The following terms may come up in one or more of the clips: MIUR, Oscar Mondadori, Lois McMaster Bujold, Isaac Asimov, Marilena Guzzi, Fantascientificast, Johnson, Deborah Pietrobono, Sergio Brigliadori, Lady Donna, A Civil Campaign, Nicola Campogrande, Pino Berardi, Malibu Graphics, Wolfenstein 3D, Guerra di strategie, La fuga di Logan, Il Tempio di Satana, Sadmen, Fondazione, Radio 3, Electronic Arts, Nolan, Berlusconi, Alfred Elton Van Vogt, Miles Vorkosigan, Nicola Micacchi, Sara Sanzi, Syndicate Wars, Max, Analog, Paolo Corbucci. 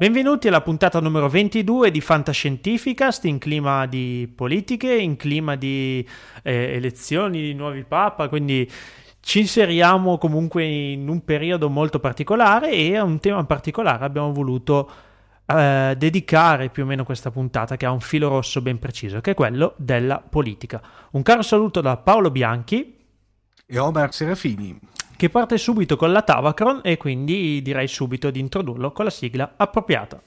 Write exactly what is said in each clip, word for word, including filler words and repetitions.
Benvenuti alla puntata numero ventidue di Fantascientificast, in clima di politiche, in clima di eh, elezioni, di nuovi papa, quindi ci inseriamo comunque in un periodo molto particolare e a un tema particolare abbiamo voluto eh, dedicare più o meno questa puntata, che ha un filo rosso ben preciso, che è quello della politica. Un caro saluto da Paolo Bianchi e Omar Serafini, che parte subito con la Tavacron, e quindi direi subito di introdurlo con la sigla appropriata.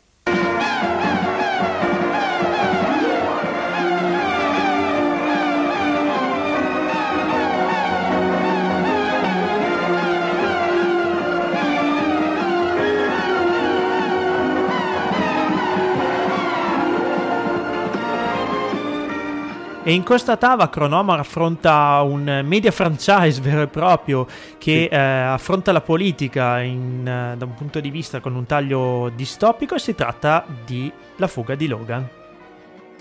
E in questa Tavacron Omar affronta un media franchise vero e proprio che sì. eh, affronta la politica in, eh, da un punto di vista con un taglio distopico, e si tratta di La fuga di Logan.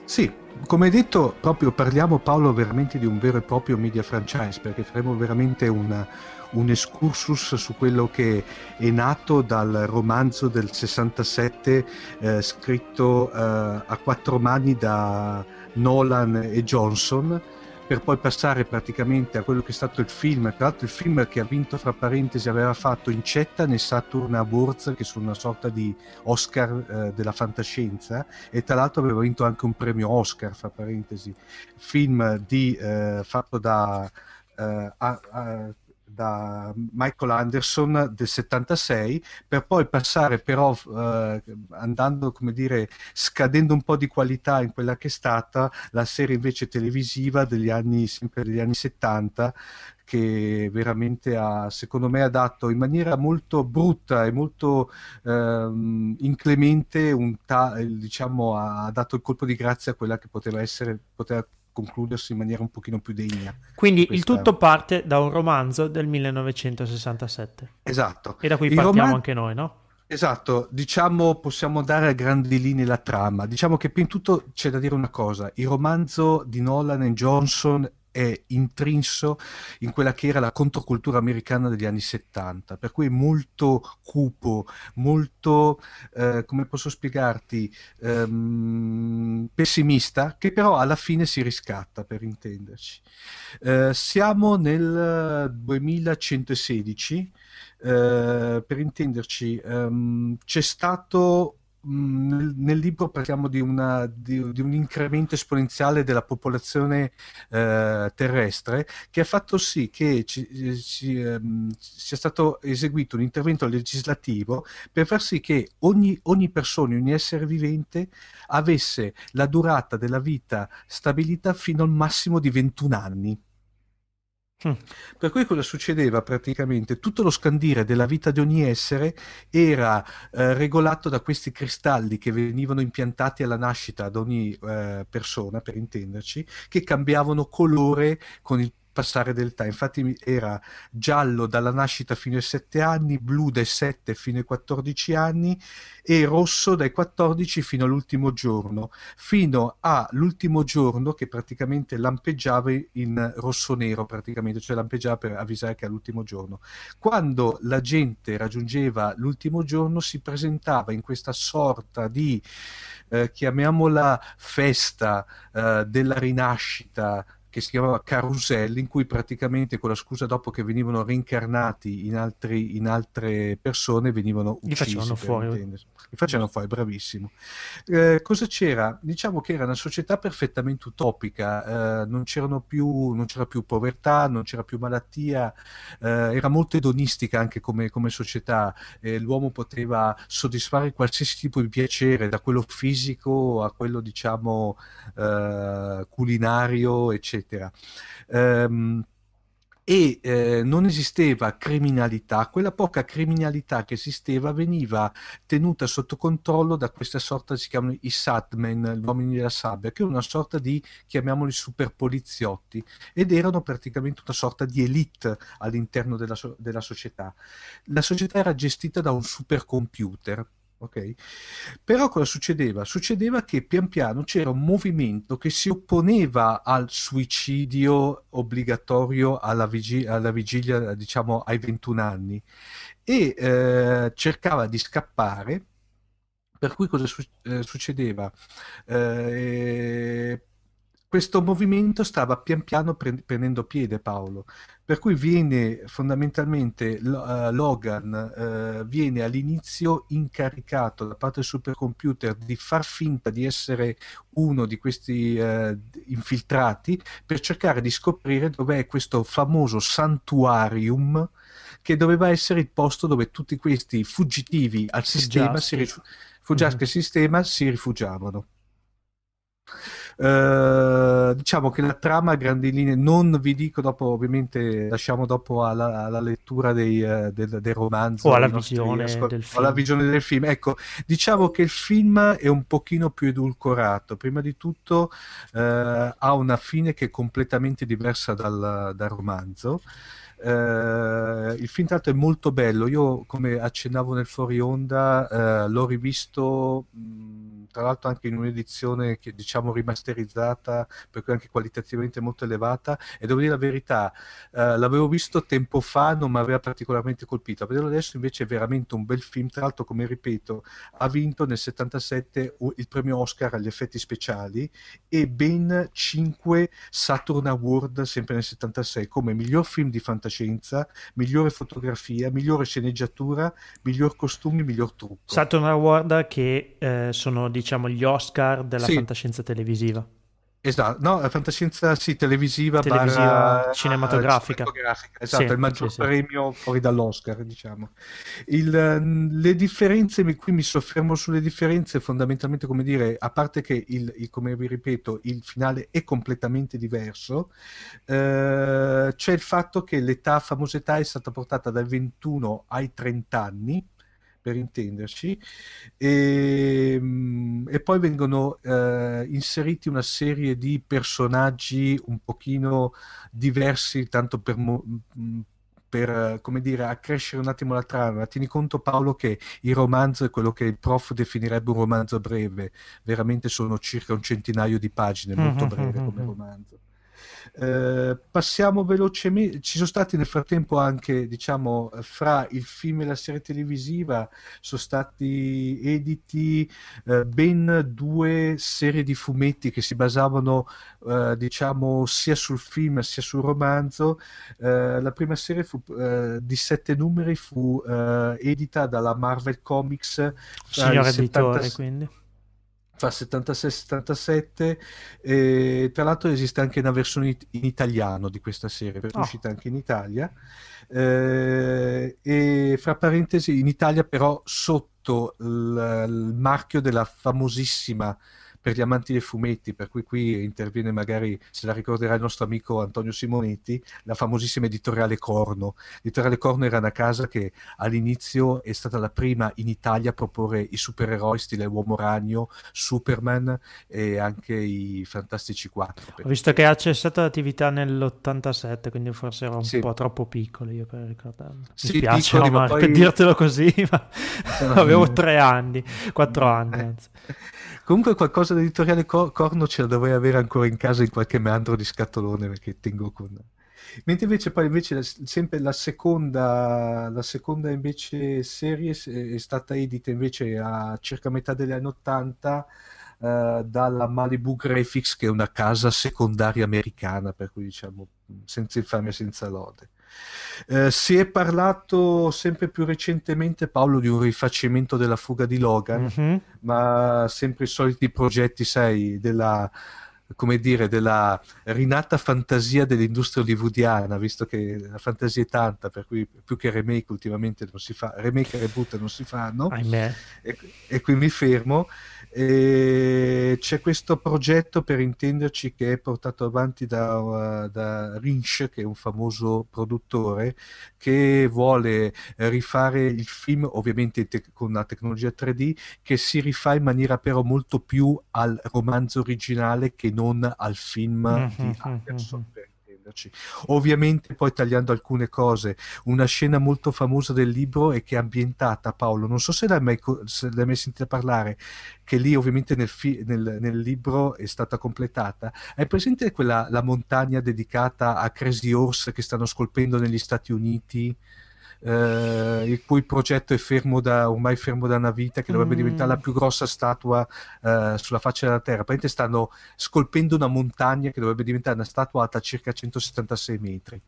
Sì, come detto, proprio parliamo, Paolo, veramente di un vero e proprio media franchise, perché faremo veramente una, un excursus su quello che è nato dal romanzo del sessantasette eh, scritto eh, a quattro mani da Nolan e Johnson, per poi passare praticamente a quello che è stato il film, tra l'altro il film che ha vinto, fra parentesi, aveva fatto incetta nei Saturn Awards, che sono una sorta di Oscar eh, della fantascienza, e tra l'altro aveva vinto anche un premio Oscar, fra parentesi, film di, eh, fatto da, eh, a, a, da Michael Anderson del settantasei, per poi passare però eh, andando, come dire, scadendo un po' di qualità in quella che è stata la serie invece televisiva degli anni, sempre degli anni settanta, che veramente ha, secondo me, ha dato in maniera molto brutta e molto ehm, inclemente un ta- diciamo ha dato il colpo di grazia a quella che poteva essere poteva concludersi in maniera un pochino più degna. Quindi questa... il tutto parte da un romanzo del millenovecentosessantasette. Esatto. E da qui il partiamo roman... anche noi, no? Esatto, diciamo possiamo dare a grandi linee la trama. Diciamo che prima di tutto c'è da dire una cosa: il romanzo di Nolan e Johnson è intrinso in quella che era la controcultura americana degli anni settanta, per cui è molto cupo, molto, eh, come posso spiegarti, ehm, pessimista, che però alla fine si riscatta, per intenderci. Eh, siamo nel duemilacentosedici, eh, per intenderci, ehm, c'è stato... Nel, nel libro parliamo di, una, di, di un incremento esponenziale della popolazione eh, terrestre, che ha fatto sì che ci, ci, ehm, sia stato eseguito un intervento legislativo per far sì che ogni, ogni persona, ogni essere vivente avesse la durata della vita stabilita fino al massimo di ventuno anni. Per cui cosa succedeva praticamente? Tutto lo scandire della vita di ogni essere era eh, regolato da questi cristalli che venivano impiantati alla nascita ad ogni eh, persona, per intenderci, che cambiavano colore con il passare dell'età. Infatti era giallo dalla nascita fino ai sette anni, blu dai sette fino ai quattordici anni e rosso dai quattordici fino all'ultimo giorno, fino all'ultimo giorno che praticamente lampeggiava in rosso nero, praticamente, cioè lampeggiava per avvisare che all'ultimo giorno. Quando la gente raggiungeva l'ultimo giorno si presentava in questa sorta di eh, chiamiamola festa eh, della rinascita, che si chiamava Caruselli, in cui praticamente con la scusa, dopo che venivano reincarnati in, altri, in altre persone, venivano uccisi. Li facevano fuori. Li facevano fuori, bravissimo. Eh, cosa c'era? Diciamo che era una società perfettamente utopica, eh, non c'erano più, non c'era più povertà, non c'era più malattia, eh, era molto edonistica anche come, come società, eh, l'uomo poteva soddisfare qualsiasi tipo di piacere, da quello fisico a quello, diciamo, eh, culinario, eccetera. Um, e eh, non esisteva criminalità. Quella poca criminalità che esisteva veniva tenuta sotto controllo da questa sorta, si chiamano i Sadmen, gli uomini della sabbia, che è una sorta di, chiamiamoli, super poliziotti, ed erano praticamente una sorta di elite all'interno della, so- della società. La società era gestita da un super computer. Okay. Però cosa succedeva? Succedeva che pian piano c'era un movimento che si opponeva al suicidio obbligatorio alla, vigi- alla vigilia, diciamo, ai ventuno anni, e eh, cercava di scappare per cui cosa su- eh, succedeva? Eh, questo movimento stava pian piano pre- prendendo piede, Paolo, per cui viene fondamentalmente uh, Logan uh, viene all'inizio incaricato da parte del supercomputer di far finta di essere uno di questi uh, infiltrati per cercare di scoprire dov'è questo famoso santuarium che doveva essere il posto dove tutti questi fuggitivi al sistema si, rif- mm-hmm. sistema si rifugiavano. Uh, diciamo che la trama a grandi linee non vi dico, dopo ovviamente lasciamo dopo alla, alla lettura dei, uh, del, del romanzo o alla visione nostri, del film. alla visione del film ecco, diciamo che il film è un pochino più edulcorato, prima di tutto uh, ha una fine che è completamente diversa dal, dal romanzo. Uh, il film tanto è molto bello, io come accennavo nel fuori onda uh, l'ho rivisto mh, tra l'altro anche in un'edizione che diciamo rimasterizzata, per cui anche qualitativamente molto elevata, e devo dire la verità, uh, l'avevo visto tempo fa, non mi aveva particolarmente colpito, a vederlo adesso invece è veramente un bel film, tra l'altro come ripeto ha vinto nel settantasette il premio Oscar agli effetti speciali e ben cinque Saturn Awards sempre nel settantasei come miglior film di fantascienza, migliore fotografia, migliore sceneggiatura, miglior costumi, miglior trucco. Saturn Award che eh, sono diciamo gli Oscar della sì. fantascienza televisiva. Esatto, no, la fantascienza sì, televisiva, televisiva barra, cinematografica. cinematografica. Esatto, sì, il maggior sì, premio sì. fuori dall'Oscar, diciamo. Il, le differenze, qui mi soffermo sulle differenze, fondamentalmente come dire, a parte che, il, il, come vi ripeto, il finale è completamente diverso, eh, c'è il fatto che l'età, famosa età, è stata portata dai ventuno ai trenta anni, per intenderci, e, e poi vengono eh, inseriti una serie di personaggi un pochino diversi, tanto per, per come dire, accrescere un attimo la trama. Tieni conto, Paolo, che il romanzo è quello che il prof definirebbe un romanzo breve, veramente sono circa un centinaio di pagine, molto breve come romanzo. Eh, passiamo velocemente, ci sono stati nel frattempo anche diciamo fra il film e la serie televisiva sono stati editi eh, ben due serie di fumetti che si basavano eh, diciamo sia sul film sia sul romanzo. Eh, la prima serie fu, eh, di sette numeri fu eh, edita dalla Marvel Comics, signor editore settanta quindi fra settantasei settantasette, e tra l'altro esiste anche una versione in italiano di questa serie, è uscita oh. anche in Italia, eh, e fra parentesi in Italia però sotto il, il marchio della famosissima per gli amanti dei fumetti, per cui qui interviene magari, se la ricorderà il nostro amico Antonio Simonetti, la famosissima editoriale Corno. L'editoriale Corno era una casa che all'inizio è stata la prima in Italia a proporre i supereroi stile Uomo Ragno, Superman e anche i Fantastici Quattro. Ho visto che ha cessato l'attività nell'ottantasette, quindi forse ero un sì. po' troppo piccolo io per ricordarlo. Mi sì, spiace, piccoli, Omar, ma poi... per dirtelo così, ma avevo tre anni, quattro anni anzi. Comunque qualcosa dell'editoriale Corno ce la dovrei avere ancora in casa in qualche meandro di scatolone perché tengo con... Mentre invece poi invece sempre la seconda la seconda invece serie è stata edita invece a circa metà degli anni ottanta eh, dalla Malibu Graphics, che è una casa secondaria americana, per cui diciamo senza infamia senza lode. Eh, si è parlato sempre più recentemente, Paolo, di un rifacimento della Fuga di Logan, mm-hmm. ma sempre i soliti progetti, sai, della, come dire, della rinata fantasia dell'industria hollywoodiana, visto che la fantasia è tanta, per cui più che remake ultimamente non si fa, remake e reboot non si fanno, e, e qui mi fermo. E c'è questo progetto, per intenderci, che è portato avanti da, da Rinsch, che è un famoso produttore che vuole rifare il film ovviamente te- con la tecnologia tre D, che si rifà in maniera però molto più al romanzo originale che non al film mm-hmm, di Anderson mm-hmm. per intenderci. Ovviamente poi tagliando alcune cose, una scena molto famosa del libro e che è ambientata, Paolo, non so se l'hai mai, se l'hai mai sentita parlare, che lì ovviamente nel, fi- nel, nel libro è stata completata. Hai presente quella la montagna dedicata a Crazy Horse che stanno scolpendo negli Stati Uniti? eh, il cui progetto è fermo da, ormai fermo da una vita, che dovrebbe mm. diventare la più grossa statua eh, sulla faccia della Terra. Praticamente stanno scolpendo una montagna che dovrebbe diventare una statua alta circa centosettantasei metri.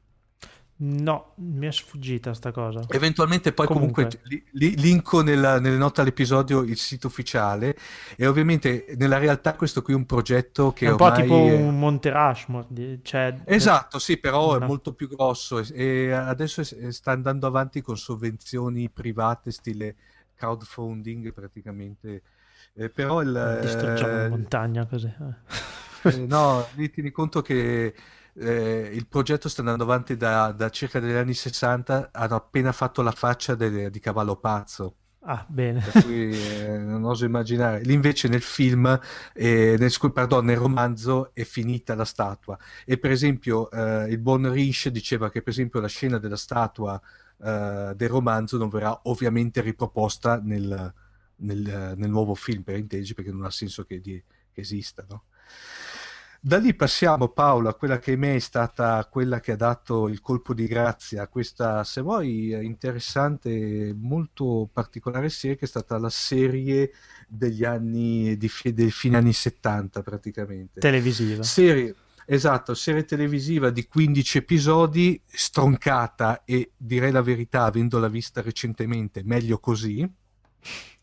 No, mi è sfuggita sta cosa. Eventualmente poi comunque, comunque li, li, linko nella, nelle note all'episodio il sito ufficiale. E ovviamente nella realtà questo qui è un progetto che è un ormai po' tipo è... un Monte Rushmore, cioè... Esatto, sì, però no. È molto più grosso e, e adesso è, sta andando avanti con sovvenzioni private stile crowdfunding praticamente, eh, però il... distruggiamo eh, montagna così eh. Eh, no, lì tieni conto che Eh, il progetto sta andando avanti da, da circa degli anni sessanta, hanno appena fatto la faccia de, di Cavallo Pazzo. Ah, bene. Per cui eh, non oso immaginare. Lì invece nel film, eh, nel, pardon, nel romanzo è finita la statua. E per esempio eh, il buon Rinsch diceva che per esempio la scena della statua eh, del romanzo non verrà ovviamente riproposta nel, nel, nel nuovo film, per intesi, perché non ha senso che, di, che esista, no? Da lì passiamo, Paolo, a quella che a me è stata quella che ha dato il colpo di grazia a questa, se vuoi, interessante, molto particolare serie, che è stata la serie degli anni, di, dei fine anni settanta praticamente. Televisiva. Serie, esatto, serie televisiva di quindici episodi, stroncata e, direi la verità, avendola vista recentemente, meglio così.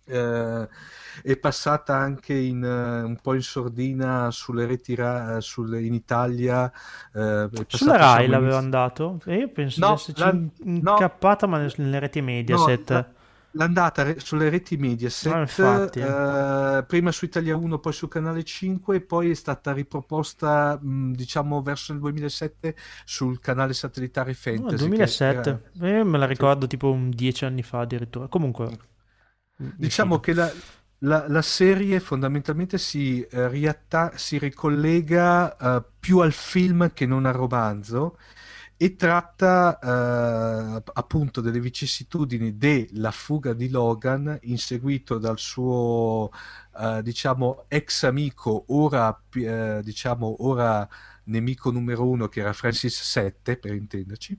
Eh, è passata anche in, uh, un po' in sordina sulle reti ra- sulle, in Italia eh, sulla Rai l'avevano dato e io penso no, di esserci la, incappata no, ma nelle reti Mediaset no, la, l'andata re- sulle reti Mediaset no, eh, prima su Italia uno, poi su Canale cinque e poi è stata riproposta mh, diciamo verso il duemilasette sul canale satellitare Fantasy. No, duemilasette era... eh, me la ricordo sì. Tipo dieci anni fa addirittura, comunque diciamo che la, la, la serie fondamentalmente si, eh, riatta- si ricollega eh, più al film che non al romanzo e tratta eh, appunto delle vicissitudini della fuga di Logan, inseguito dal suo eh, diciamo ex amico, ora eh, diciamo ora nemico numero uno, che era Francis sette per intenderci,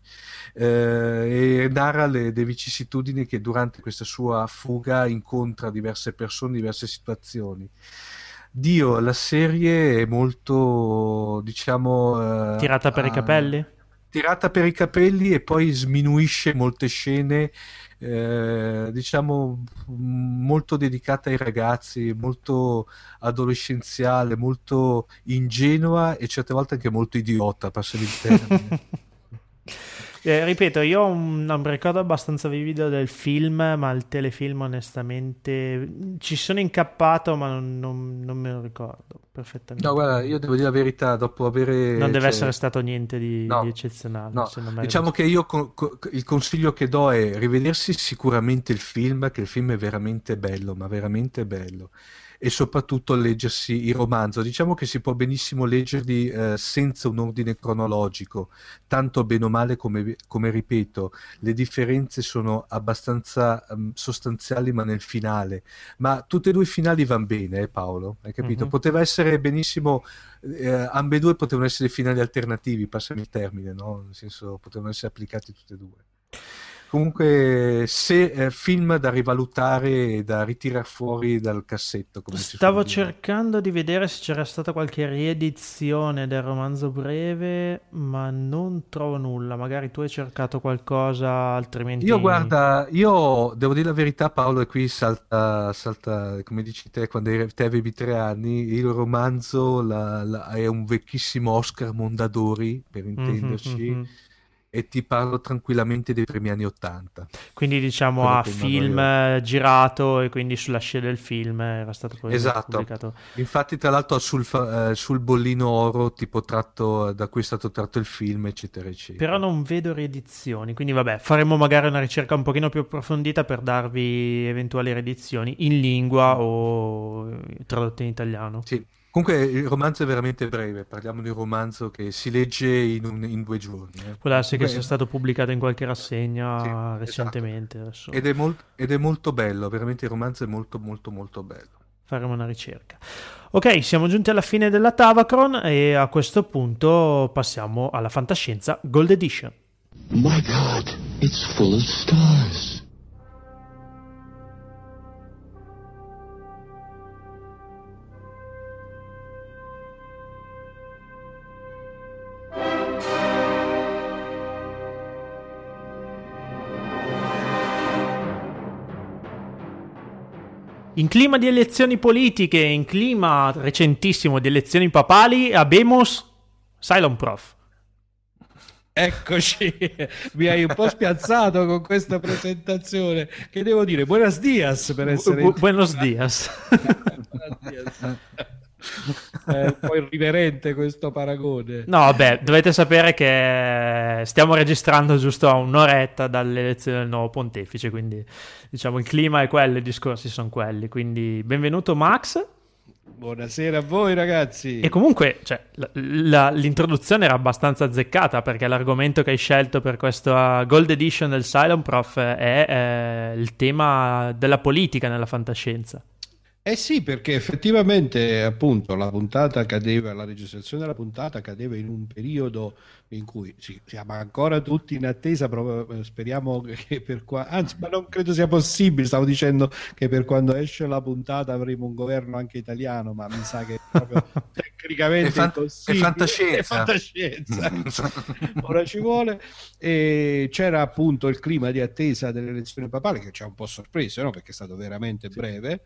eh, e narra le, le vicissitudini che durante questa sua fuga incontra diverse persone, diverse situazioni. Dio, la serie è molto, diciamo... Eh, tirata per ah, i capelli? Tirata per i capelli e poi sminuisce molte scene, eh, diciamo molto dedicata ai ragazzi, molto adolescenziale, molto ingenua e certe volte anche molto idiota, passami il termine. eh, ripeto, io ho un, un ricordo abbastanza vivido del film, ma il telefilm onestamente ci sono incappato, ma non, non, non me lo ricordo perfettamente. No, guarda, io devo dire la verità, dopo avere... Non deve cioè... essere stato niente di, no, di eccezionale. No. Diciamo che io co- co- il consiglio che do è rivedersi sicuramente il film, che il film è veramente bello, ma veramente bello. E soprattutto leggersi il romanzo. Diciamo che si può benissimo leggerli eh, senza un ordine cronologico, tanto bene o male come, come ripeto, le differenze sono abbastanza um, sostanziali, ma nel finale. Ma tutti e due i finali vanno bene, eh, Paolo, hai capito? Mm-hmm. Poteva essere benissimo, eh, ambedue potevano essere finali alternativi, passami il termine, no? Nel senso, potevano essere applicati tutti e due. Comunque, se eh, film da rivalutare e da ritirare fuori dal cassetto. Come Stavo cercando di vedere se c'era stata qualche riedizione del romanzo breve, ma non trovo nulla. Magari tu hai cercato qualcosa, altrimenti... Io guarda, io devo dire la verità, Paolo, e qui salta, salta come dici te, quando te avevi tre anni, il romanzo la, la, è un vecchissimo Oscar Mondadori, per intenderci, mm-hmm, mm-hmm. E ti parlo tranquillamente dei primi anni ottanta. Quindi diciamo a film io. girato e quindi sulla scia del film era stato poi esatto. pubblicato. Infatti tra l'altro sul, eh, sul bollino oro tipo tratto da cui è stato tratto il film eccetera eccetera. Però non vedo riedizioni, quindi vabbè, faremo magari una ricerca un pochino più approfondita per darvi eventuali riedizioni in lingua o tradotte in italiano. Sì. Comunque il romanzo è veramente breve, parliamo di un romanzo che si legge in, un, in due giorni. Eh. Può darsi che sia stato pubblicato in qualche rassegna sì, recentemente. Esatto. Ed, è mol- ed è molto bello, veramente il romanzo è molto molto molto bello. Faremo una ricerca. Ok, siamo giunti alla fine della Tavacron e a questo punto passiamo alla fantascienza Gold Edition. Oh my God! It's full of stars. In clima di elezioni politiche, in clima recentissimo di elezioni papali, abemos Silent Prof. Eccoci, mi hai un po' spiazzato con questa presentazione, che devo dire, buenos dias per essere... Bu- bu- buenos dias. È un po' irriverente questo paragone. No, vabbè, dovete sapere che stiamo registrando giusto a un'oretta dall'elezione del nuovo pontefice, quindi diciamo il clima è quello, i discorsi sono quelli, quindi benvenuto Max. Buonasera a voi ragazzi. E comunque cioè, la, la, l'introduzione era abbastanza azzeccata, perché l'argomento che hai scelto per questa Gold Edition del Silent Prof è eh, il tema della politica nella fantascienza. Eh sì, perché effettivamente appunto la puntata cadeva, la registrazione della puntata cadeva in un periodo in cui sì, siamo ancora tutti in attesa, proprio, speriamo che per qua, anzi ma non credo sia possibile, stavo dicendo che per quando esce la puntata avremo un governo anche italiano, ma mi sa che è proprio tecnicamente è fan- impossibile, è fantascienza, è fantascienza. Ora ci vuole. E c'era appunto il clima di attesa dell'elezione papale che ci ha un po' sorpreso, no? Perché è stato veramente sì. breve.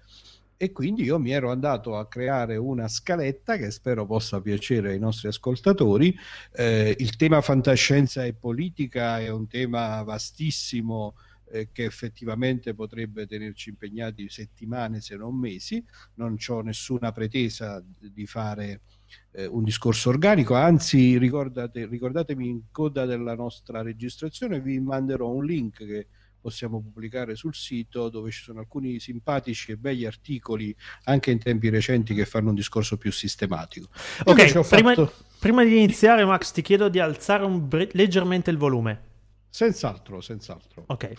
E quindi io mi ero andato a creare una scaletta che spero possa piacere ai nostri ascoltatori. Eh, il tema fantascienza e politica è un tema vastissimo eh, che effettivamente potrebbe tenerci impegnati settimane se non mesi. Non c'ho nessuna pretesa di fare eh, un discorso organico, anzi ricordate, ricordatemi in coda della nostra registrazione vi manderò un link che possiamo pubblicare sul sito, dove ci sono alcuni simpatici e begli articoli anche in tempi recenti che fanno un discorso più sistematico. Ok, prima, fatto... prima di iniziare Max ti chiedo di alzare un bre- leggermente il volume. Senz'altro, senz'altro. Ok.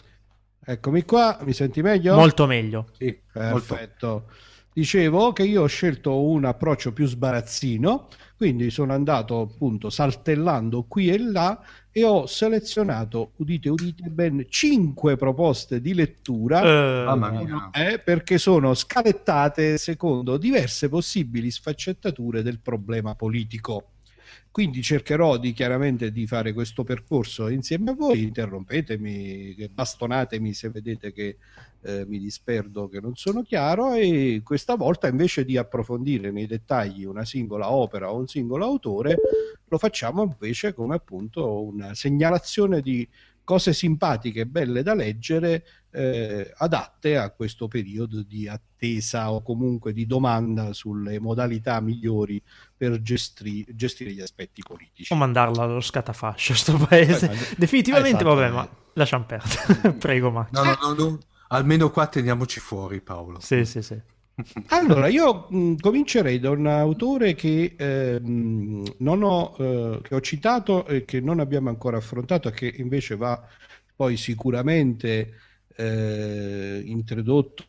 Eccomi qua, mi senti meglio? Molto meglio. Sì, perfetto. Molto. Dicevo che io ho scelto un approccio più sbarazzino, quindi sono andato appunto saltellando qui e là e ho selezionato, udite udite, ben cinque proposte di lettura uh, eh, perché sono scalettate secondo diverse possibili sfaccettature del problema politico. Quindi cercherò di chiaramente di fare questo percorso insieme a voi, interrompetemi, bastonatemi se vedete che eh, mi disperdo, che non sono chiaro, e questa volta invece di approfondire nei dettagli una singola opera o un singolo autore, lo facciamo invece come appunto una segnalazione di cose simpatiche e belle da leggere eh, adatte a questo periodo di attesa o comunque di domanda sulle modalità migliori per gestri- gestire gli aspetti politici. O mandarla allo scatafascio sto paese. Eh, Definitivamente vabbè, ma lasciamo perdere. Prego Max. No, no, no, no, almeno qua teniamoci fuori Paolo. Sì, sì, sì. Allora, io mh, comincerei da un autore che, eh, mh, non ho, eh, che ho citato e che non abbiamo ancora affrontato, che invece va poi sicuramente eh, introdotto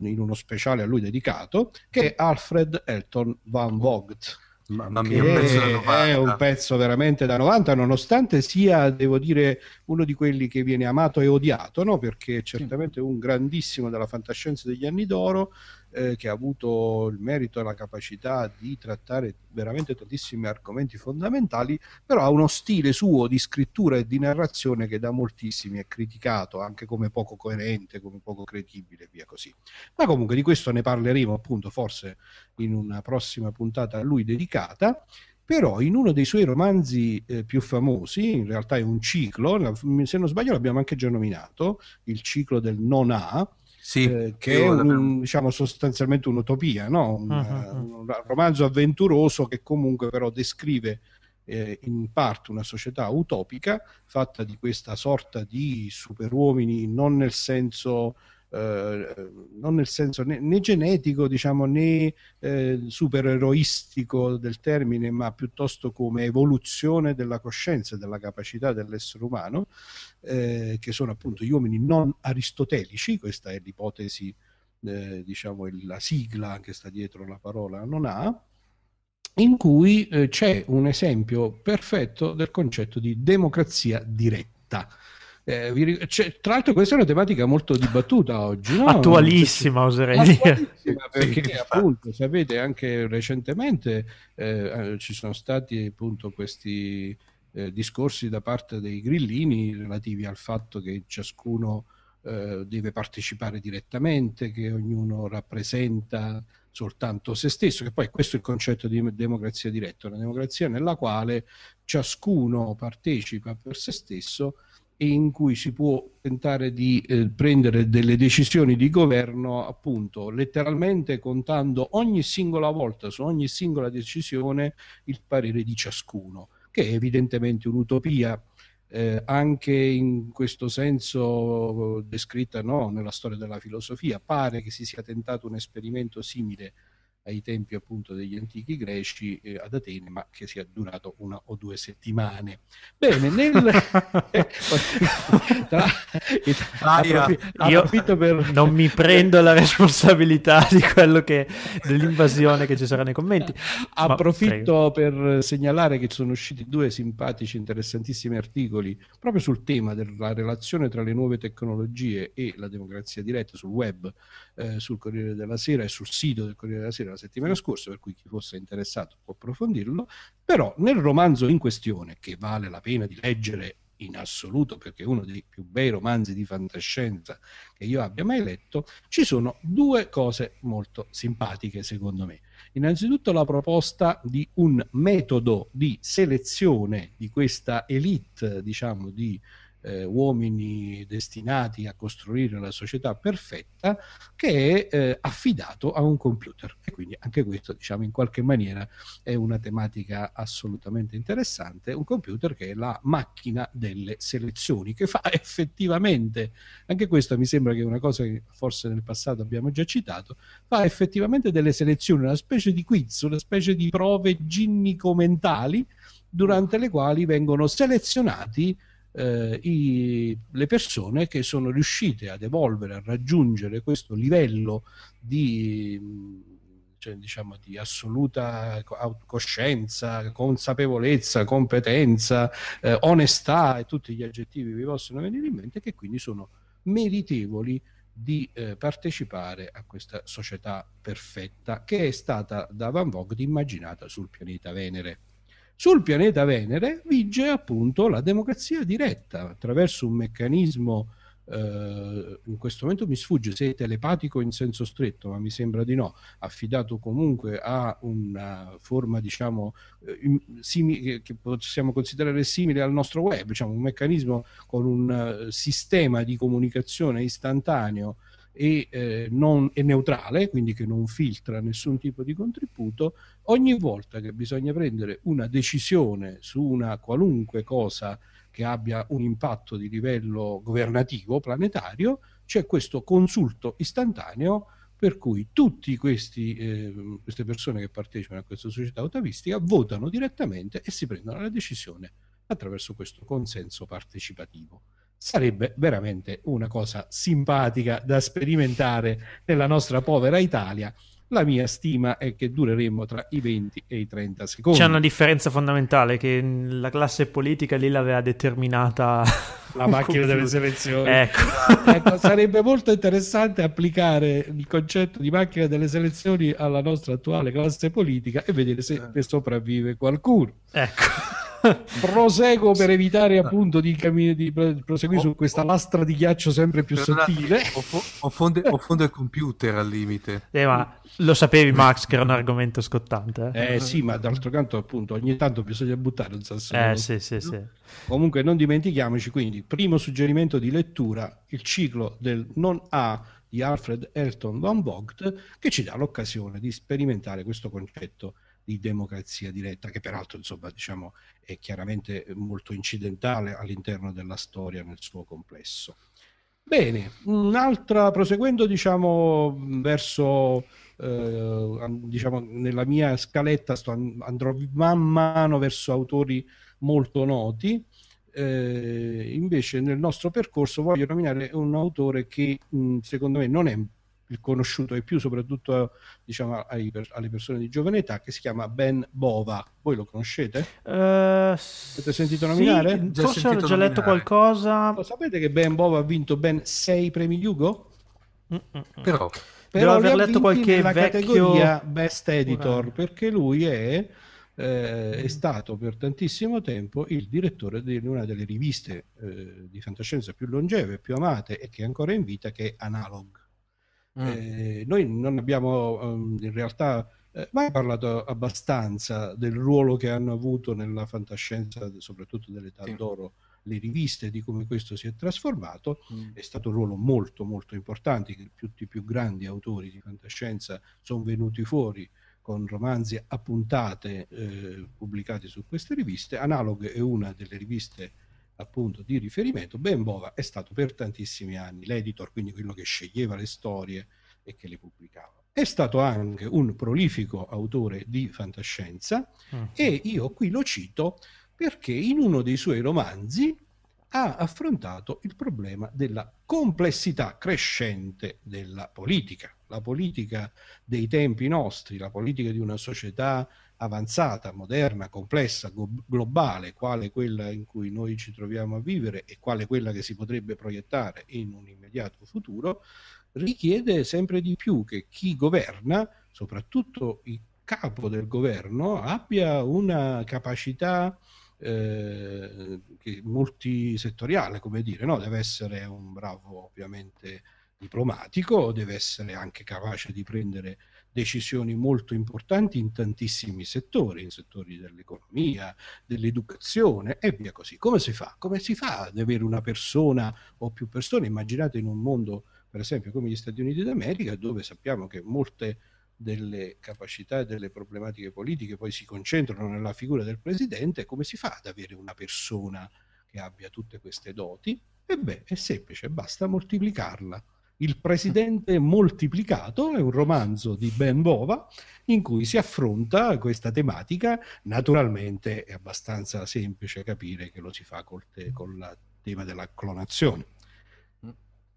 in uno speciale a lui dedicato, che è Alfred Elton Van Vogt. Mamma mia, un pezzo da novanta. È un pezzo veramente da novanta, nonostante sia, devo dire, uno di quelli che viene amato e odiato, no? Perché è certamente un grandissimo della fantascienza degli anni d'oro, eh, che ha avuto il merito e la capacità di trattare veramente tantissimi argomenti fondamentali, però ha uno stile suo di scrittura e di narrazione che da moltissimi è criticato, anche come poco coerente, come poco credibile e via così. Ma comunque di questo ne parleremo appunto forse in una prossima puntata a lui dedicata. Però in uno dei suoi romanzi eh, più famosi, in realtà è un ciclo, se non sbaglio l'abbiamo anche già nominato, il ciclo del Non-A, sì, eh, che è un, diciamo sostanzialmente un'utopia, no? un, uh-huh. un romanzo avventuroso che comunque però descrive eh, in parte una società utopica fatta di questa sorta di superuomini, non nel senso eh, non nel senso né, né genetico diciamo né eh, supereroistico del termine, ma piuttosto come evoluzione della coscienza e della capacità dell'essere umano. Eh, che sono appunto gli uomini non aristotelici, questa è l'ipotesi, eh, diciamo la sigla che sta dietro la parola non ha, in cui eh, c'è un esempio perfetto del concetto di democrazia diretta. Eh, vi, cioè, tra l'altro questa è una tematica molto dibattuta oggi, no? Attualissima, oserei dire, perché sì, appunto sapete anche recentemente eh, ci sono stati appunto questi eh, discorsi da parte dei grillini relativi al fatto che ciascuno eh, deve partecipare direttamente, che ognuno rappresenta soltanto se stesso, che poi questo è il concetto di democrazia diretta, una democrazia nella quale ciascuno partecipa per se stesso e in cui si può tentare di eh, prendere delle decisioni di governo, appunto, letteralmente contando ogni singola volta, su ogni singola decisione, il parere di ciascuno, che è evidentemente un'utopia, eh, anche in questo senso descritta, no, nella storia della filosofia. Pare che si sia tentato un esperimento simile ai tempi appunto degli antichi greci eh, ad Atene, ma che sia durato una o due settimane. Bene, nel tra... ah, io, io per... non mi prendo la responsabilità di quello che dell'invasione che ci sarà nei commenti. Approfitto per segnalare che sono usciti due simpatici, interessantissimi articoli proprio sul tema della relazione tra le nuove tecnologie e la democrazia diretta sul web, eh, sul Corriere della Sera e sul sito del Corriere della Sera la settimana scorsa, per cui chi fosse interessato può approfondirlo. Però nel romanzo in questione, che vale la pena di leggere in assoluto perché è uno dei più bei romanzi di fantascienza che io abbia mai letto, ci sono due cose molto simpatiche secondo me. Innanzitutto la proposta di un metodo di selezione di questa elite, diciamo, di Eh, uomini destinati a costruire la società perfetta, che è eh, affidato a un computer, e quindi anche questo, diciamo, in qualche maniera è una tematica assolutamente interessante. Un computer che è la macchina delle selezioni, che fa effettivamente, anche questo mi sembra che è una cosa che forse nel passato abbiamo già citato, fa effettivamente delle selezioni, una specie di quiz, una specie di prove ginnico-mentali durante le quali vengono selezionati Eh, i, le persone che sono riuscite ad evolvere, a raggiungere questo livello di, cioè, diciamo, di assoluta coscienza, consapevolezza, competenza, eh, onestà e tutti gli aggettivi che vi possono venire in mente, che quindi sono meritevoli di eh, partecipare a questa società perfetta, che è stata da Van Vogt immaginata sul pianeta Venere. Sul pianeta Venere vige appunto la democrazia diretta attraverso un meccanismo, eh, in questo momento mi sfugge se è telepatico in senso stretto, ma mi sembra di no, affidato comunque a una forma, diciamo, eh, simi- che possiamo considerare simile al nostro web, diciamo un meccanismo con un uh, sistema di comunicazione istantaneo e eh, non è neutrale, quindi che non filtra nessun tipo di contributo. Ogni volta che bisogna prendere una decisione su una qualunque cosa che abbia un impatto di livello governativo planetario, c'è questo consulto istantaneo per cui tutti questi eh, queste persone che partecipano a questa società otavistica votano direttamente e si prendono la decisione attraverso questo consenso partecipativo. Sarebbe veramente una cosa simpatica da sperimentare nella nostra povera Italia. La mia stima è che dureremo tra i venti e i trenta secondi. C'è una differenza fondamentale, che la classe politica lì l'aveva determinata la macchina delle selezioni. Ecco. Ecco, sarebbe molto interessante applicare il concetto di macchina delle selezioni alla nostra attuale classe politica e vedere se ne sopravvive qualcuno. Ecco. Proseguo per evitare appunto di, cammin- di proseguire oh, su questa lastra di ghiaccio sempre più sottile. Offonde, offonde il computer al limite. Eh, ma lo sapevi, Max, che era un argomento scottante. Eh, eh sì, ma d'altro canto appunto ogni tanto bisogna buttare un sassolino. Eh sì, sì, sì. Comunque non dimentichiamoci, quindi, primo suggerimento di lettura, il ciclo del Non-A di Alfred Elton Van Vogt, che ci dà l'occasione di sperimentare questo concetto di democrazia diretta, che peraltro, insomma, diciamo, è chiaramente molto incidentale all'interno della storia nel suo complesso. Bene, un'altra, proseguendo, diciamo, verso eh, diciamo nella mia scaletta sto, andrò man mano verso autori molto noti. Eh, invece nel nostro percorso voglio nominare un autore che mh, secondo me non è il conosciuto di più, soprattutto diciamo ai, alle persone di giovane età, che si chiama Ben Bova. Voi lo conoscete? Uh, Avete sentito nominare? Sì, già forse ho già nominare. letto qualcosa. Lo sapete che Ben Bova ha vinto ben sei premi Hugo? Mm-mm. Però, però aver letto qualche nella vecchio... categoria Best Editor, Urano. Perché lui è... Eh, è stato per tantissimo tempo il direttore di una delle riviste eh, di fantascienza più longeve, più amate e che è ancora in vita, che è Analog. Mm. Eh, noi non abbiamo um, in realtà eh, mai parlato abbastanza del ruolo che hanno avuto nella fantascienza, soprattutto dell'età sì. d'oro, le riviste, di come questo si è trasformato. Mm. È stato un ruolo molto molto importante, che tutti i più grandi autori di fantascienza sono venuti fuori con romanzi a puntate eh, pubblicati su queste riviste. Analog è una delle riviste appunto di riferimento. Ben Bova è stato per tantissimi anni l'editor, quindi quello che sceglieva le storie e che le pubblicava. È stato anche un prolifico autore di fantascienza mm. e io qui lo cito perché in uno dei suoi romanzi ha affrontato il problema della complessità crescente della politica, la politica dei tempi nostri, la politica di una società avanzata, moderna, complessa, go- globale, quale quella in cui noi ci troviamo a vivere e quale quella che si potrebbe proiettare in un immediato futuro, richiede sempre di più che chi governa, soprattutto il capo del governo, abbia una capacità Eh, che multisettoriale, come dire, no? Deve essere un bravo ovviamente diplomatico, deve essere anche capace di prendere decisioni molto importanti in tantissimi settori, in settori dell'economia, dell'educazione e via così. Come si fa? Come si fa ad avere una persona o più persone? Immaginate in un mondo, per esempio, come gli Stati Uniti d'America, dove sappiamo che molte delle capacità e delle problematiche politiche poi si concentrano nella figura del presidente. Come si fa ad avere una persona che abbia tutte queste doti? E beh, è semplice, basta moltiplicarla. Il Presidente moltiplicato è un romanzo di Ben Bova in cui si affronta questa tematica. Naturalmente è abbastanza semplice capire che lo si fa col te- con il tema della clonazione.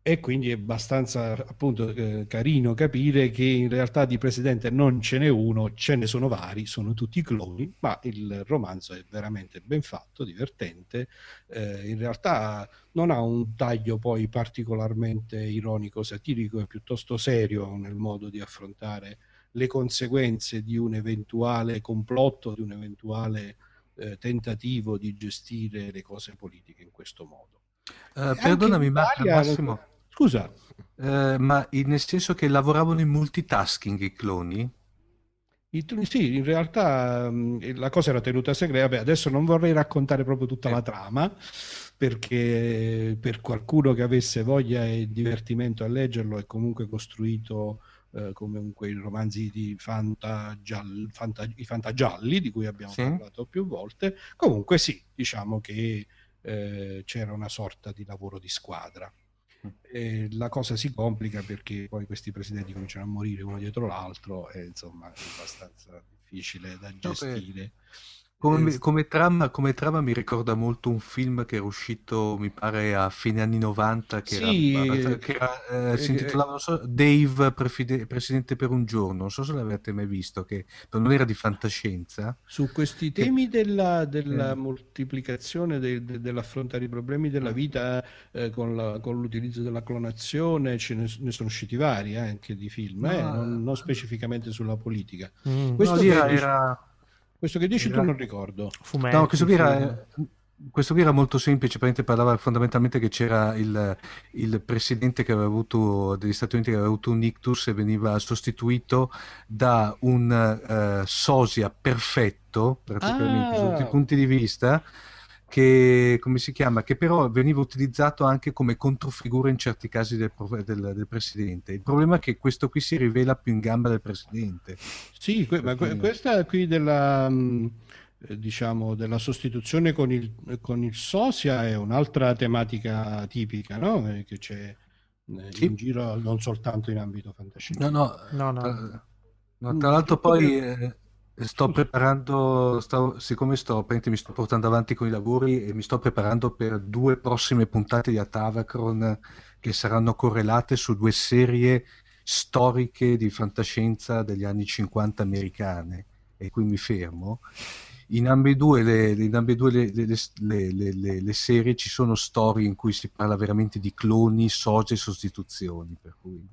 E quindi è abbastanza appunto eh, carino capire che in realtà di presidente non ce n'è uno, ce ne sono vari, sono tutti cloni, ma il romanzo è veramente ben fatto, divertente, eh, in realtà non ha un taglio poi particolarmente ironico, satirico, è piuttosto serio nel modo di affrontare le conseguenze di un eventuale complotto, di un eventuale eh, tentativo di gestire le cose politiche in questo modo. Uh, perdonami Italia, ma Massimo, scusa, eh, ma nel senso che lavoravano in multitasking i cloni? I, sì, in realtà mh, la cosa era tenuta segreta. Beh, adesso non vorrei raccontare proprio tutta eh. la trama, perché per qualcuno che avesse voglia e divertimento a leggerlo è comunque costruito eh, come quei romanzi di fantagialli, fanta, i fantagialli di cui abbiamo sì. parlato più volte. Comunque sì, diciamo che Eh, c'era una sorta di lavoro di squadra. Eh, la cosa si complica perché poi questi presidenti cominciano a morire uno dietro l'altro e insomma è abbastanza difficile da gestire. Come, come, trama, come trama mi ricorda molto un film che era uscito, mi pare, a fine anni novanta, che sì, era, che era eh, si intitolava, non so, Dave Prefide- Presidente per un giorno, non so se l'avete mai visto, che non era di fantascienza. Su questi temi che... della, della eh. moltiplicazione, de, de, dell'affrontare i problemi della vita eh, con, la, con l'utilizzo della clonazione, ce ne, ne sono usciti vari eh, anche di film, no, eh, non, non specificamente sulla politica. Mm, Questo no, era... era... Questo che dici era... tu non ricordo. Fumetti, no, questo qui, era, questo qui era molto semplice, parlava fondamentalmente che c'era il, il presidente che aveva avuto, degli Stati Uniti, che aveva avuto un ictus e veniva sostituito da un uh, sosia perfetto, praticamente, ah. su tutti i punti di vista, che, come si chiama, che però veniva utilizzato anche come controfigura in certi casi del, del, del presidente. Il problema è che questo qui si rivela più in gamba del presidente. Sì, que- ma que- questa qui della, diciamo, della sostituzione con il, con il sosia è un'altra tematica tipica, no? Che c'è sì. in giro, non soltanto in ambito fantascienza. No, no, no, no. no tra l'altro poi... Eh, Sto preparando, sto, siccome sto, mi sto portando avanti con i lavori e mi sto preparando per due prossime puntate di Tavacron che saranno correlate su due serie storiche di fantascienza degli anni cinquanta americane, e qui mi fermo. In ambedue le, in ambedue le, le, le, le, le, le serie ci sono storie in cui si parla veramente di cloni, socie e sostituzioni, per cui...